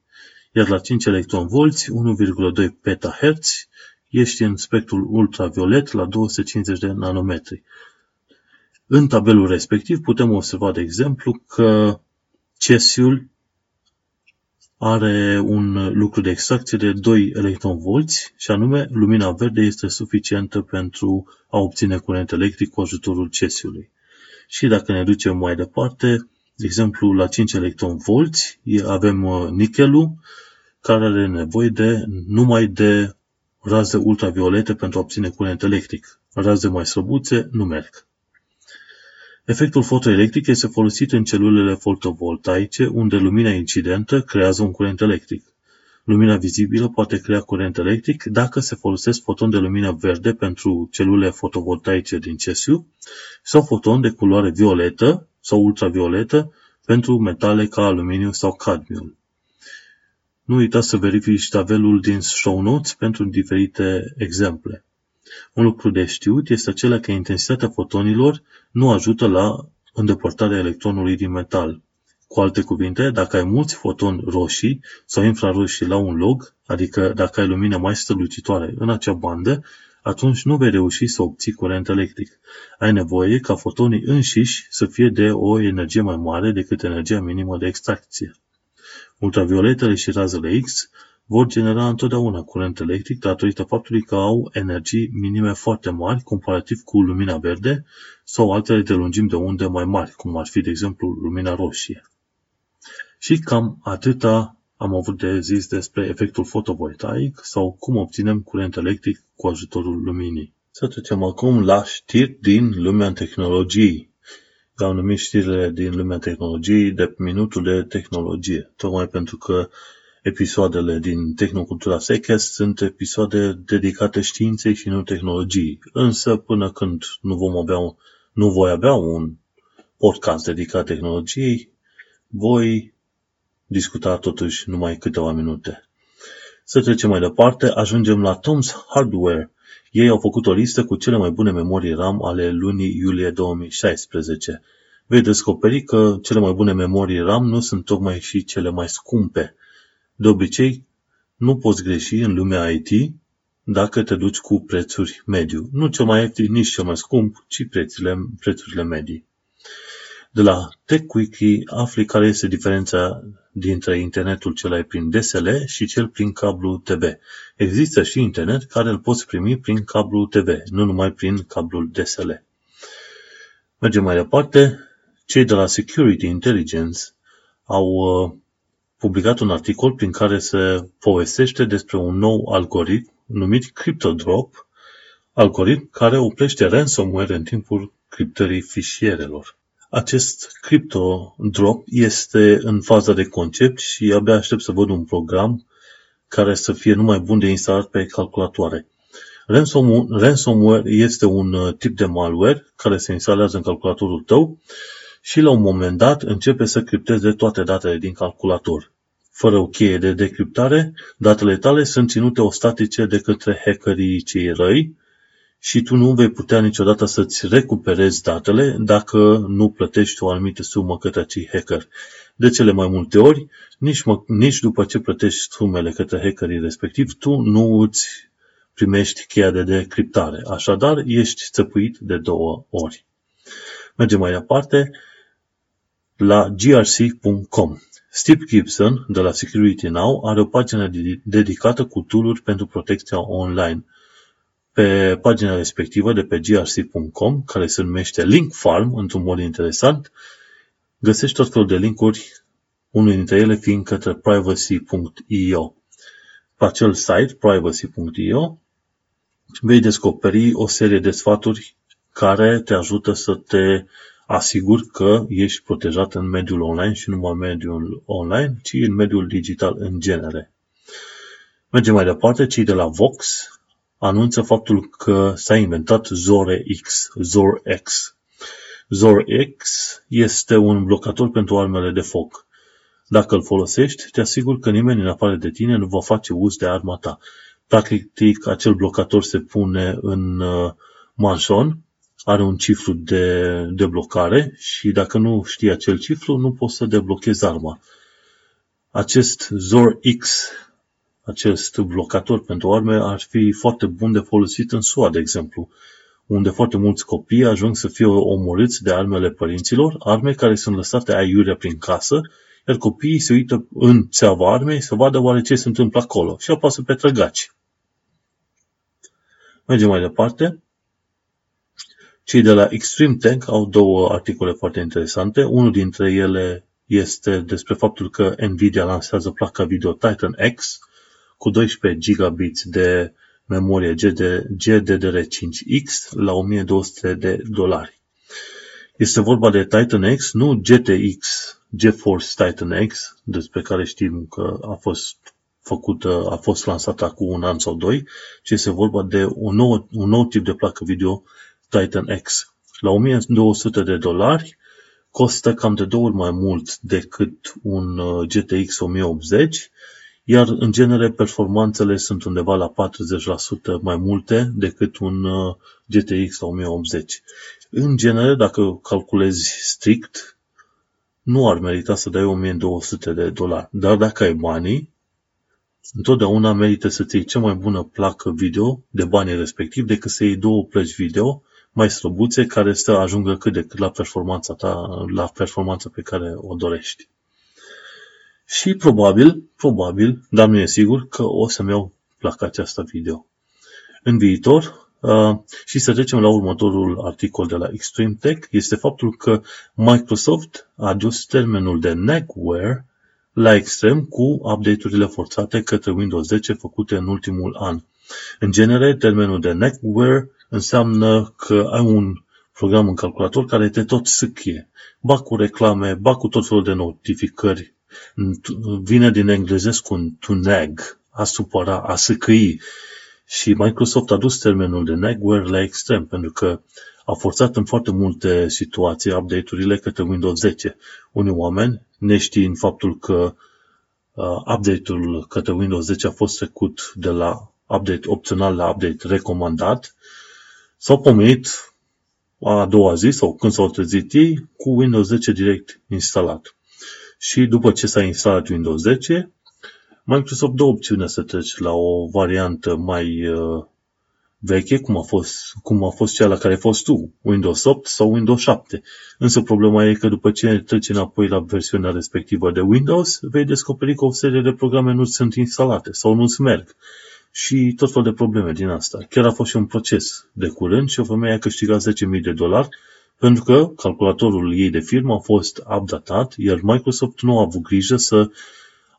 Iar la 5 electron volți, 1,2 petahertz, ești în spectrul ultraviolet la 250 de nanometri. În tabelul respectiv putem observa, de exemplu, că cesiul are un lucru de extracție de 2 electron volți și anume lumina verde este suficientă pentru a obține curent electric cu ajutorul cesiului. Și dacă ne ducem mai departe, de exemplu, la 5 electron volți avem nichelul care are nevoie numai de raze ultraviolete pentru a obține curent electric. Raze mai slăbuțe nu merg. Efectul fotoelectric este folosit în celulele fotovoltaice, unde lumina incidentă creează un curent electric. Lumina vizibilă poate crea curent electric dacă se folosesc foton de lumină verde pentru celule fotovoltaice din cesiu sau foton de culoare violetă sau ultravioletă pentru metale ca aluminiu sau cadmiul. Nu uita să verifici tabelul din show notes pentru diferite exemple. Un lucru de știut este acela că intensitatea fotonilor nu ajută la îndepărtarea electronului din metal. Cu alte cuvinte, dacă ai mulți fotoni roșii sau infraroșii la un loc, adică dacă ai lumină mai strălucitoare în acea bandă, atunci nu vei reuși să obții curent electric. Ai nevoie ca fotonii înșiși să fie de o energie mai mare decât energia minimă de extracție. Ultravioletele și razele X vor genera întotdeauna curent electric datorită faptului că au energii minime foarte mari comparativ cu lumina verde sau altele de lungimi de unde mai mari, cum ar fi, de exemplu, lumina roșie. Și cam atâta am avut de zis despre efectul fotovoltaic sau cum obținem curent electric cu ajutorul luminii. Să trecem acum la știri din lumea tehnologiei. Eu am numit știrile din lumea tehnologiei de minutul de tehnologie, tocmai pentru că episoadele din Tehnocultura Sidecast sunt episoade dedicate științei și nu tehnologiei. Însă, până când nu voi avea un podcast dedicat tehnologiei, voi discuta totuși numai câteva minute. Să trecem mai departe, ajungem la Tom's Hardware. Ei au făcut o listă cu cele mai bune memorii RAM ale lunii iulie 2016. Vei descoperi că cele mai bune memorii RAM nu sunt tocmai și cele mai scumpe. De obicei, nu poți greși în lumea IT dacă te duci cu prețuri mediu. Nu cel mai ieftin, nici cel mai scump, ci prețurile medii. De la TechWiki afli care este diferența dintre internetul ce ai prin DSL și cel prin cablu TV. Există și internet care îl poți primi prin cablu TV, nu numai prin cablul DSL. Mergem mai departe. Cei de la Security Intelligence au publicat un articol prin care se povestește despre un nou algoritm numit CryptoDrop, algoritm care oprește ransomware în timpul criptării fișierelor. Acest CryptoDrop este în faza de concept și abia aștept să văd un program care să fie numai bun de instalat pe calculatoare. Ransomware este un tip de malware care se instalează în calculatorul tău și la un moment dat începe să cripteze toate datele din calculator. Fără o cheie de decriptare, datele tale sunt ținute ostatice de către hackerii cei răi și tu nu vei putea niciodată să-ți recuperezi datele dacă nu plătești o anumită sumă către acei hackeri. De cele mai multe ori, nici după ce plătești sumele către hackerii respectiv, tu nu îți primești cheia de decriptare. Așadar, ești țăpuit de 2 ori. Mergem mai departe la grc.com. Steve Gibson de la Security Now are o pagină dedicată cu tool-uri pentru protecția online. Pe pagina respectivă de pe grc.com, care se numește Link Farm, într-un mod interesant, găsești tot felul de linkuri, unul dintre ele fiind către privacy.io. Pe acel site, privacy.io, vei descoperi o serie de sfaturi care te ajută să te asiguri că ești protejat în mediul online și nu numai în mediul online, ci în mediul digital în genere. Mergem mai departe, cei de la Vox anunță faptul că s-a inventat Zor-X. Zor-X este un blocator pentru armele de foc. Dacă îl folosești, te asigur că nimeni în afară de tine nu va face uz de arma ta. Practic, acel blocator se pune în manșon, are un cifru de deblocare și dacă nu știi acel cifru, nu poți să deblochezi arma. Acest Zor-X, acest blocator pentru arme, ar fi foarte bun de folosit în SUA, de exemplu, unde foarte mulți copii ajung să fie omorâți de armele părinților, arme care sunt lăsate aiurea prin casă, iar copiii se uită în țeava armei să vadă oare ce se întâmplă acolo și apasă pe trăgaci. Mergem mai departe. Cei de la Extreme Tech au 2 articole foarte interesante. Unul dintre ele este despre faptul că Nvidia lansează placa video Titan X cu 12 GB de memorie GDDR5X la $1200. Este vorba de Titan X, nu GTX, GeForce Titan X, despre care știm că a fost lansată acum un an sau doi, ci este vorba de un nou tip de placă video Titan X. La $1200 costă cam de două ori mai mult decât un GTX 1080, iar în genere performanțele sunt undeva la 40% mai multe decât un GTX 1080. În genere, dacă calculezi strict, nu ar merita să dai $1200, dar dacă ai banii, întotdeauna merită să-ți iei cea mai bună placă video de banii respectiv decât să iei două plăci video mai slăbuțe care să ajungă cât de cât la performanța ta, la performanța pe care o dorești. Și probabil, dar nu e sigur, că o să-mi iau placa aceasta video în viitor. Și să trecem la următorul articol de la Extreme Tech, este faptul că Microsoft a adus termenul de neckwear la extrem cu update-urile forțate către Windows 10 făcute în ultimul an. În genere, termenul de neckwear înseamnă că ai un program în calculator care te tot sâchie. Ba cu reclame, ba cu tot felul de notificări. Vine din englezesc un to nag, a supăra, a sâcâi. Și Microsoft a dus termenul de neckwear la extrem, pentru că a forțat în foarte multe situații update-urile către Windows 10. Unii oameni, neștiind faptul că update-ul către Windows 10 a fost trecut de la update opțional la update recomandat, s-au pomenit a doua zi sau când s-au trezit ei cu Windows 10 direct instalat. Și după ce s-a instalat Windows 10, Microsoft dă opțiunea să treci la o variantă mai veche, cum a fost cea la care ai fost tu, Windows 8 sau Windows 7. Însă problema e că după ce treci înapoi la versiunea respectivă de Windows, vei descoperi că o serie de programe nu sunt instalate sau nu-ți merg. Și tot felul de probleme din asta. Chiar a fost și un proces de curând și o femeie a câștigat $10.000 pentru că calculatorul ei de firmă a fost updatat, iar Microsoft nu a avut grijă să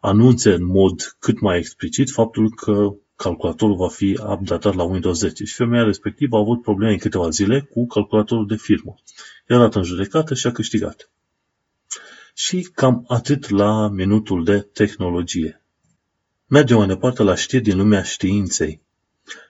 anunțe în mod cât mai explicit faptul că calculatorul va fi updatat la Windows 10 și femeia respectivă a avut probleme în câteva zile cu calculatorul de firmă. Iar a dat în judecată și a câștigat. Și cam atât la minutul de tehnologie. Mergem mai departe la știri din lumea științei.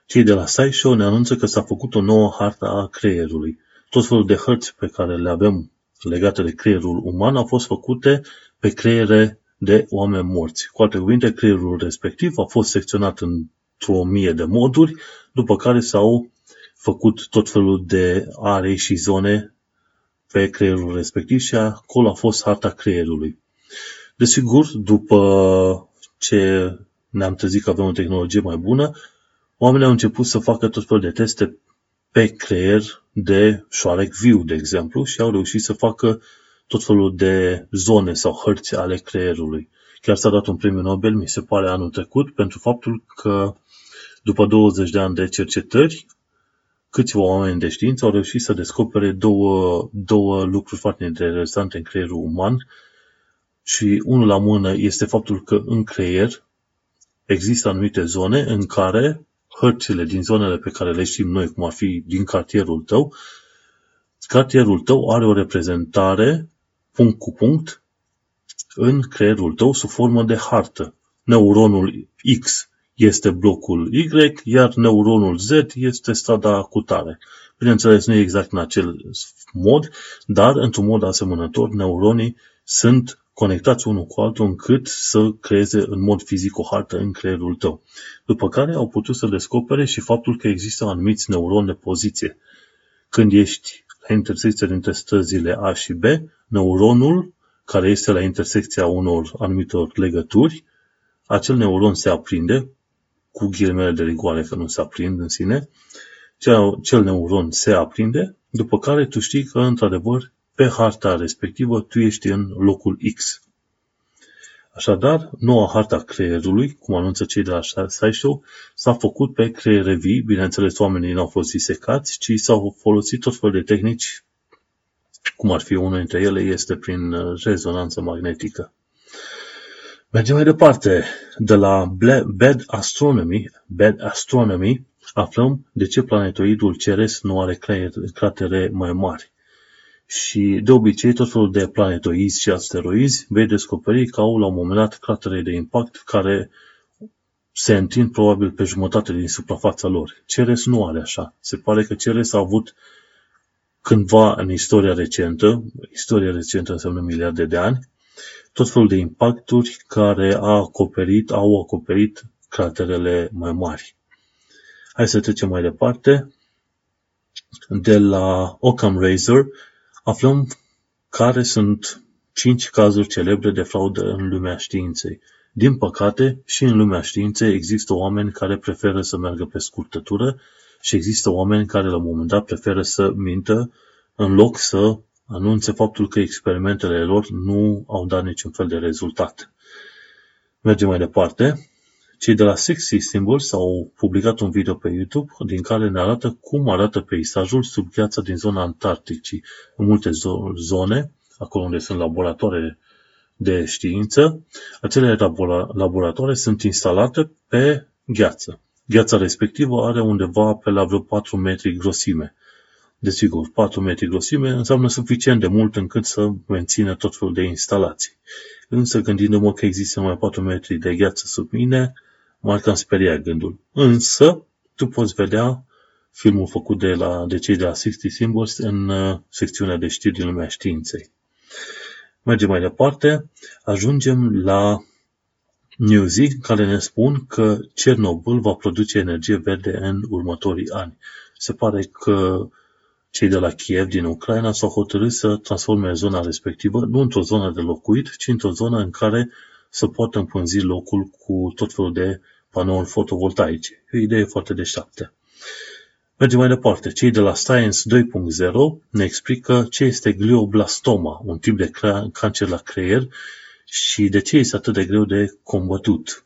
Cei de la SciShow ne anunță că s-a făcut o nouă hartă a creierului. Tot felul de hărți pe care le avem legate de creierul uman au fost făcute pe creiere de oameni morți. Cu alte cuvinte, creierul respectiv a fost secționat într-o 1000 de moduri, după care s-au făcut tot felul de are și zone pe creierul respectiv și acolo a fost harta creierului. Desigur, după ce ne-am trezit că avem o tehnologie mai bună, oamenii au început să facă tot felul de teste pe creier de șoarec viu, de exemplu, și au reușit să facă tot felul de zone sau hărți ale creierului. Chiar s-a dat un premiu Nobel, mi se pare, anul trecut, pentru faptul că după 20 de ani de cercetări, câțiva oameni de știință au reușit să descopere două lucruri foarte interesante în creierul uman și unul la mână este faptul că în creier există anumite zone în care hărțile din zonele pe care le știm noi, cum ar fi din cartierul tău are o reprezentare punct cu punct în creierul tău sub formă de hartă. Neuronul X este blocul Y, iar neuronul Z este strada cutare. Bineînțeles, nu e exact în acel mod, dar într-un mod asemănător, neuronii sunt conectați unul cu altul încât să creeze în mod fizic o hartă în creierul tău. După care au putut să descopere și faptul că există anumiți neuroni de poziție. Când ești la intersecția dintre străzile A și B, neuronul care este la intersecția unor anumitor legături, acel neuron se aprinde, cu ghilimele de rigoare că nu se aprind în sine, cel neuron se aprinde, după care tu știi că, într-adevăr, pe harta respectivă, tu ești în locul X. Așadar, noua harta creierului, cum anunță cei de la SciShow, s-a făcut pe creiere vii, bineînțeles oamenii n-au fost disecați, ci s-au folosit tot felul de tehnici, cum ar fi unul dintre ele, este prin rezonanță magnetică. Mergem mai departe, de la Bad Astronomy aflăm de ce planetoidul Ceres nu are cratere mai mari. Și de obicei, tot felul de planetoizi și asteroizi vei descoperi că au la un moment dat cratere de impact care se întind probabil pe jumătate din suprafața lor. Ceres nu are așa. Se pare că Ceres a avut cândva în istoria recentă înseamnă miliarde de ani, tot felul de impacturi care au acoperit craterele mai mari. Hai să trecem mai departe. De la Occam Razor aflăm care sunt 5 cazuri celebre de fraudă în lumea științei. Din păcate, și în lumea științei există oameni care preferă să meargă pe scurtătură și există oameni care la un moment dat preferă să mintă în loc să anunțe faptul că experimentele lor nu au dat niciun fel de rezultat. Mergem mai departe. Cei de la Sexy Symbols au publicat un video pe YouTube din care ne arată cum arată peisajul sub gheața din zona Antarcticii. În multe zone, acolo unde sunt laboratoare de știință, acele laboratoare sunt instalate pe gheață. Gheața respectivă are undeva pe la vreo 4 metri grosime. Desigur, 4 metri grosime înseamnă suficient de mult încât să mențină tot felul de instalații. Însă, gândindu-mă că există numai 4 metri de gheață sub mine, m-ar cam speria gândul. Însă, tu poți vedea filmul făcut de cei de la 60 Symbols în secțiunea de știri din lumea științei. Mergem mai departe, ajungem la Newsy, care ne spun că Cernobâl va produce energie verde în următorii ani. Se pare că cei de la Kiev din Ucraina s-au hotărât să transforme zona respectivă nu într-o zonă de locuit, ci într-o zonă în care să poată împânzi locul cu tot felul de panouri fotovoltaice. E o idee foarte deșteaptă. Mergem mai departe. Cei de la Science 2.0 ne explică ce este glioblastoma, un tip de cancer la creier și de ce este atât de greu de combătut.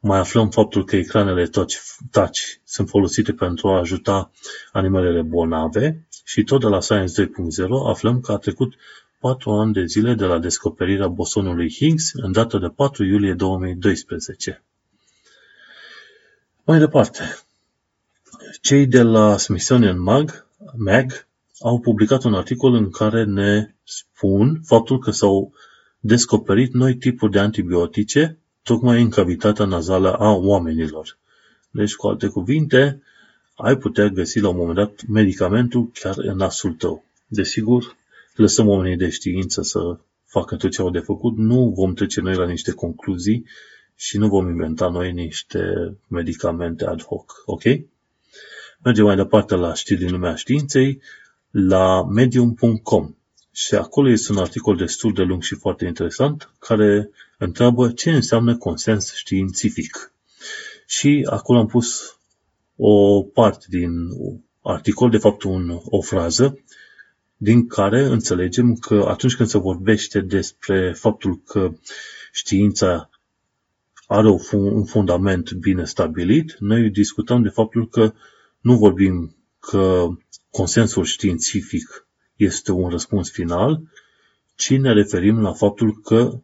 Mai aflăm faptul că ecranele touch sunt folosite pentru a ajuta animalele bolnave și tot de la Science 2.0 aflăm că a trecut 4 ani de zile de la descoperirea bosonului Higgs în data de 4 iulie 2012. Mai departe, cei de la Smithsonian Mag au publicat un articol în care ne spun faptul că s-au descoperit noi tipuri de antibiotice tocmai în cavitatea nazală a oamenilor. Deci, cu alte cuvinte, ai putea găsi la un moment dat medicamentul chiar în nasul tău. Desigur, lăsăm oamenii de știință să facă tot ce au de făcut, nu vom trece noi la niște concluzii și nu vom inventa noi niște medicamente ad hoc, ok? Mergem mai departe la știri din lumea științei, la medium.com. Și acolo este un articol destul de lung și foarte interesant, care întreabă ce înseamnă consens științific. Și acolo am pus o parte din articol, de fapt o frază, din care înțelegem că atunci când se vorbește despre faptul că știința are un fundament bine stabilit, noi discutăm de faptul că nu vorbim că consensul științific este un răspuns final, ci ne referim la faptul că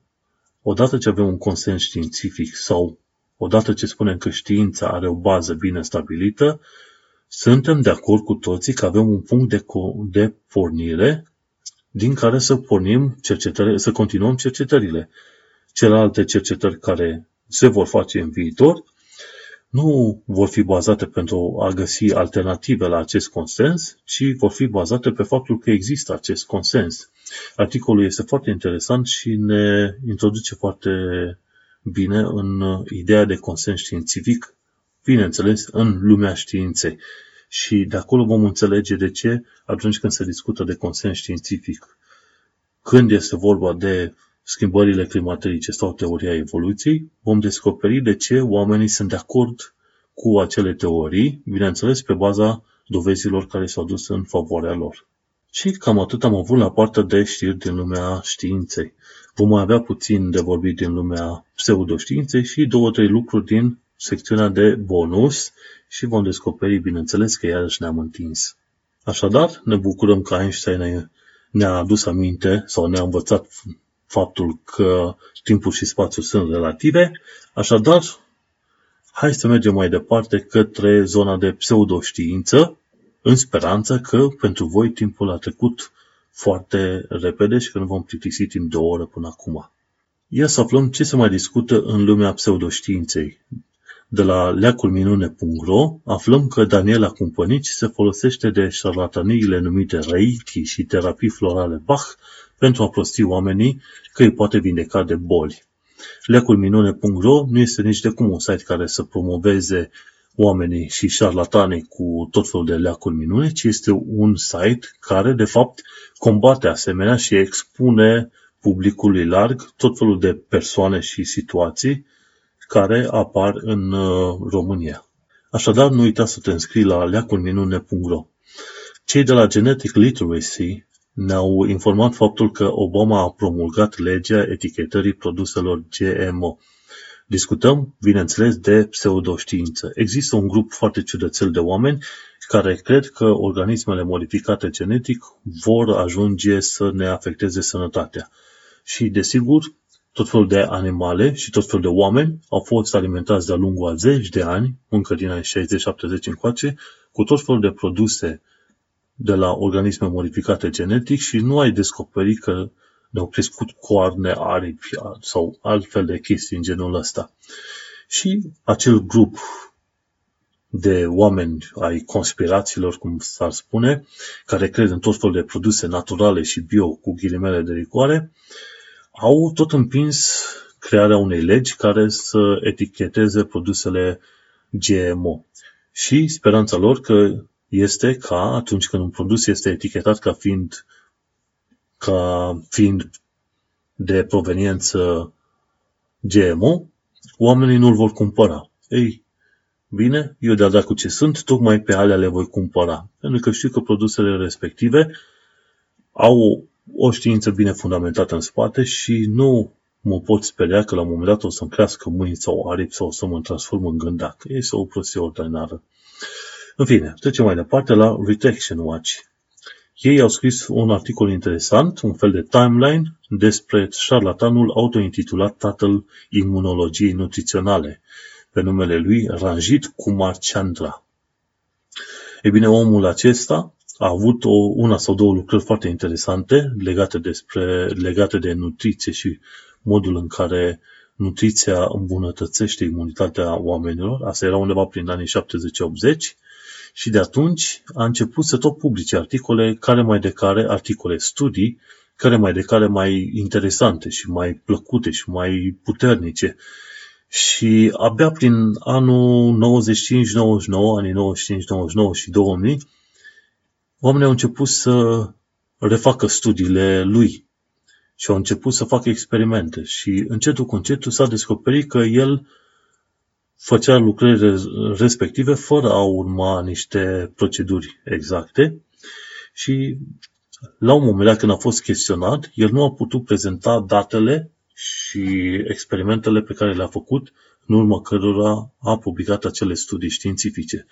odată ce avem un consens științific sau odată ce spunem că știința are o bază bine stabilită, suntem de acord cu toții că avem un punct de pornire din care să pornim să continuăm cercetările. Celelalte cercetări care se vor face în viitor nu vor fi bazate pentru a găsi alternative la acest consens, ci vor fi bazate pe faptul că există acest consens. Articolul este foarte interesant și ne introduce foarte bine în ideea de consens științific, bineînțeles, în lumea științei. Și de acolo vom înțelege de ce, atunci când se discută de consens științific, când este vorba de schimbările climatice sau teoria evoluției, vom descoperi de ce oamenii sunt de acord cu acele teorii, bineînțeles pe baza dovezilor care s-au dus în favoarea lor. Și cam atât am avut la partea de știri din lumea științei. Vom mai avea puțin de vorbit din lumea pseudoștiinței și 2-3 lucruri din secțiunea de bonus și vom descoperi, bineînțeles, că iarăși ne-am întins. Așadar, ne bucurăm că Einstein ne-a adus aminte sau ne-a învățat faptul că timpul și spațiul sunt relative, așadar Hai să mergem mai departe către zona de pseudoștiință, în speranță că pentru voi timpul a trecut foarte repede și că nu vom plictisi timp de o oră până acum. Ia să aflăm ce se mai discută în lumea pseudoștiinței. De la leaculminune.ro aflăm că Daniela Cumpănici se folosește de șarlataniile numite reiki și terapii florale Bach pentru a prosti oamenii că îi poate vindeca de boli. Leaculminune.ro nu este nici de cum un site care să promoveze oamenii și șarlatanii cu tot felul de leacuri minune, ci este un site care, de fapt, combate asemenea și expune publicului larg tot felul de persoane și situații care apar în România. Așadar, nu uita să te înscrii la leaculminune.ro. Cei de la Genetic Literacy ne-au informat faptul că Obama a promulgat legea etichetării produselor GMO. Discutăm, bineînțeles, de pseudoștiință. Există un grup foarte ciudățel de oameni care cred că organismele modificate genetic vor ajunge să ne afecteze sănătatea. Și, desigur, tot felul de animale și tot felul de oameni au fost alimentați de-a lungul a zeci de ani, încă din anii 60-70 încoace, cu tot felul de produse de la organisme modificate genetic și nu ai descoperit că ne-au crescut coarne, aripi sau altfel de chestii în genul ăsta. Și acel grup de oameni ai conspirațiilor, cum s-ar spune, care cred în tot felul de produse naturale și bio, cu ghilimele de rigoare, au tot împins crearea unei legi care să eticheteze produsele GMO. Și speranța lor că este ca atunci când un produs este etichetat ca fiind de proveniență GMO, oamenii nu-l vor cumpăra. Ei, bine, eu de-a dat cu ce sunt, tocmai pe alea le voi cumpăra. Pentru că știu că produsele respective au o știință bine fundamentată în spate și nu mă pot speria că la un moment dat o să-mi crească mâini sau aripi sau o să mă transform în gândac. Ei sunt o prostie ordinară. În fine, trecem mai departe la Retraction Watch. Ei au scris un articol interesant, un fel de timeline, despre șarlatanul autointitulat tatăl imunologiei nutriționale, pe numele lui Ranjit Kumar Chandra. Ei bine, omul acesta a avut una sau două lucrări foarte interesante legate de nutriție și modul în care nutriția îmbunătățește imunitatea oamenilor. Asta era undeva prin anii 70-80. Și de atunci a început să tot publice studii, care mai de care mai interesante și mai plăcute și mai puternice. Și abia prin anul 95-99, anii 95-99 și 2000, oamenii au început să refacă studiile lui și au început să facă experimente. Și încetul cu încetul s-a descoperit că el făcea lucrările respective fără a urma niște proceduri exacte și la un moment dat când a fost chestionat, el nu a putut prezenta datele și experimentele pe care le-a făcut, în urma cărora a publicat acele studii științifice.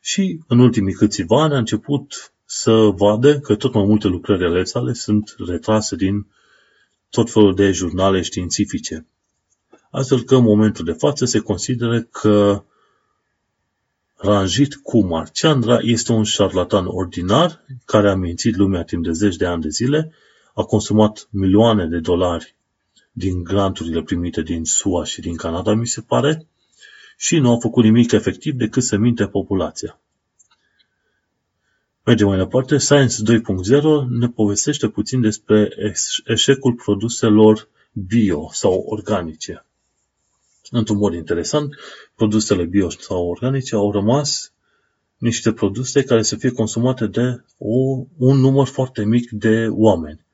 Și în ultimii câțiva ani a început să vadă că tot mai multe lucrări ale sale sunt retrase din tot felul de jurnale științifice. Astfel că în momentul de față se consideră că Ranjit Kumar Chandra este un șarlatan ordinar care a mințit lumea timp de zeci de ani de zile, a consumat milioane de dolari din granturile primite din SUA și din Canada, mi se pare, și nu a făcut nimic efectiv decât să minte populația. Mergem mai departe, Science 2.0 ne povestește puțin despre eșecul produselor bio sau organice. Într-un mod interesant, produsele bio sau organice au rămas niște produse care să fie consumate de un număr foarte mic de oameni.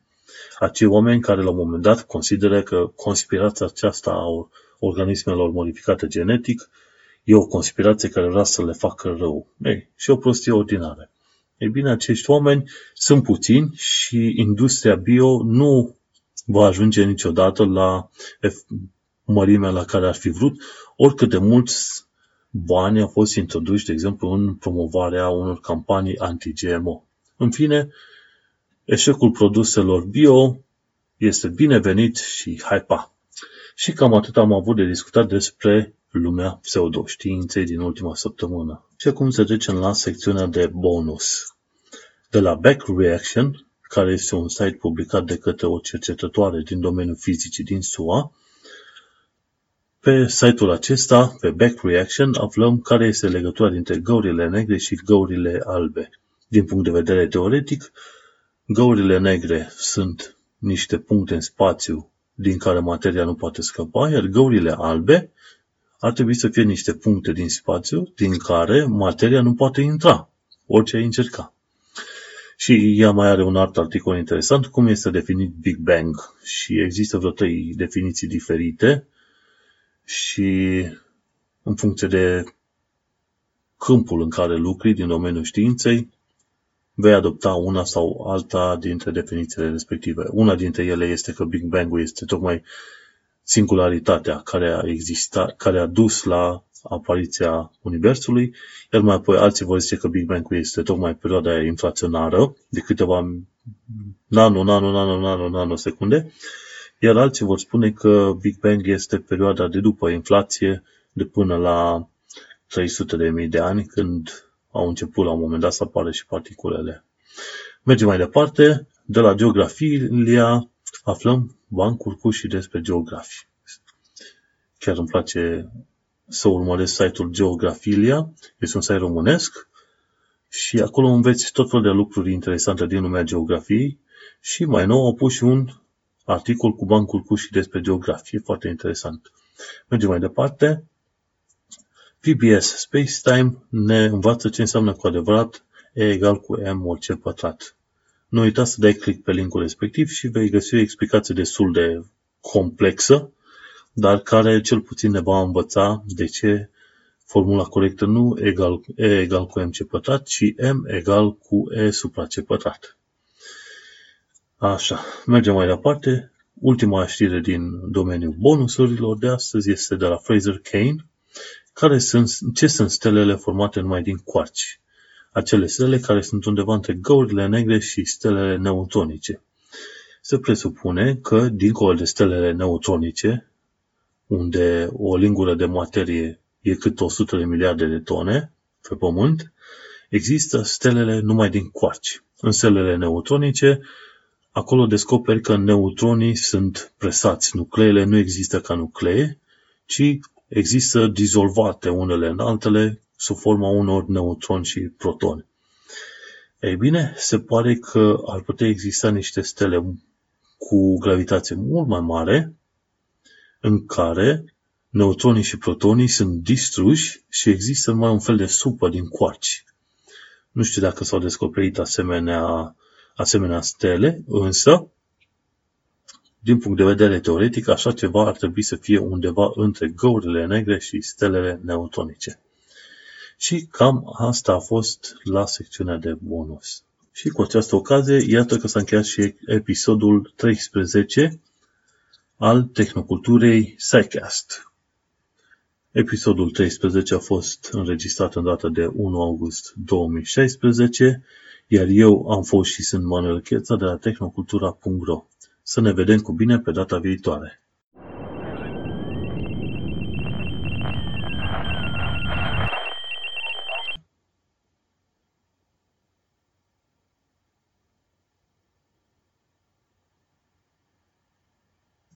Acei oameni care la un moment dat consideră că conspirația aceasta a organismelor modificate genetic e o conspirație care vrea să le facă rău. Ei, și o prostie ordinară. Ei bine, acești oameni sunt puțini și industria bio nu va ajunge niciodată la mărimea la care ar fi vrut, oricât de mulți bani au fost introduși, de exemplu, în promovarea unor campanii anti-GMO. În fine, eșecul produselor bio este binevenit și hypa. Și cam atât am avut de discutat despre lumea pseudoștiinței din ultima săptămână. Și acum să trecem la secțiunea de bonus. De la Back Reaction, care este un site publicat de către o cercetătoare din domeniul fizicii din SUA, pe site-ul acesta, pe Back Reaction, aflăm care este legătura dintre găurile negre și găurile albe. Din punct de vedere teoretic, găurile negre sunt niște puncte în spațiu din care materia nu poate scăpa, iar găurile albe ar trebui să fie niște puncte din spațiu din care materia nu poate intra, orice ai încerca. Și ea mai are un alt articol interesant, cum este definit Big Bang. Și există vreo 3 definiții diferite și în funcție de câmpul în care lucri din domeniul științei, vei adopta una sau alta dintre definițiile respective. Una dintre ele este că Big Bang-ul este tocmai singularitatea care a dus la apariția Universului, iar mai apoi alții vor zice că Big Bang-ul este tocmai perioada aia inflaționară de câteva nanosecunde, iar alții vor spune că Big Bang este perioada de după inflație de până la 300.000 de ani, când au început la un moment dat să apară și particulele. Mergem mai departe, de la Geografia aflăm bani curcuși despre geografii. Chiar îmi place să urmăresc site-ul Geografia, este un site românesc și acolo înveți tot felul de lucruri interesante din lumea geografiei și mai nou au pus și un articol cu bani curcuși despre geografie, foarte interesant. Mergem mai departe, PBS Spacetime ne învață ce înseamnă cu adevărat E=mc². Nu uita să dai click pe linkul respectiv și vei găsi o explicație destul de complexă, dar care cel puțin ne va învăța de ce formula corectă nu E=mc², ci M=E². Așa, mergem mai departe. Ultima știre din domeniul bonusurilor de astăzi este de la Fraser Kane. Ce sunt stelele formate numai din quarci? Acele stele care sunt undeva între găurile negre și stelele neutronice. Se presupune că, dincolo de stelele neutronice, unde o lingură de materie e cât 100 de miliarde de tone pe Pământ, există stelele numai din quarci. În stelele neutronice, acolo descoperi că neutronii sunt presați. Nucleele nu există ca nuclee, ci există dizolvate unele în altele sub forma unor neutroni și protoni. Ei bine, se pare că ar putea exista niște stele cu gravitație mult mai mare în care neutronii și protonii sunt distruși și există numai un fel de supă din quarci. Nu știu dacă s-au descoperit asemenea stele, însă din punct de vedere teoretic, așa ceva ar trebui să fie undeva între găurile negre și stelele neutronice. Și cam asta a fost la secțiunea de bonus. Și cu această ocazie, iată că s-a încheiat și episodul 13 al Tehnoculturei Sidecast. Episodul 13 a fost înregistrat în data de 1 august 2016, iar eu am fost și sunt Manuel Cheța de la technocultura.ro. Să ne vedem cu bine pe data viitoare!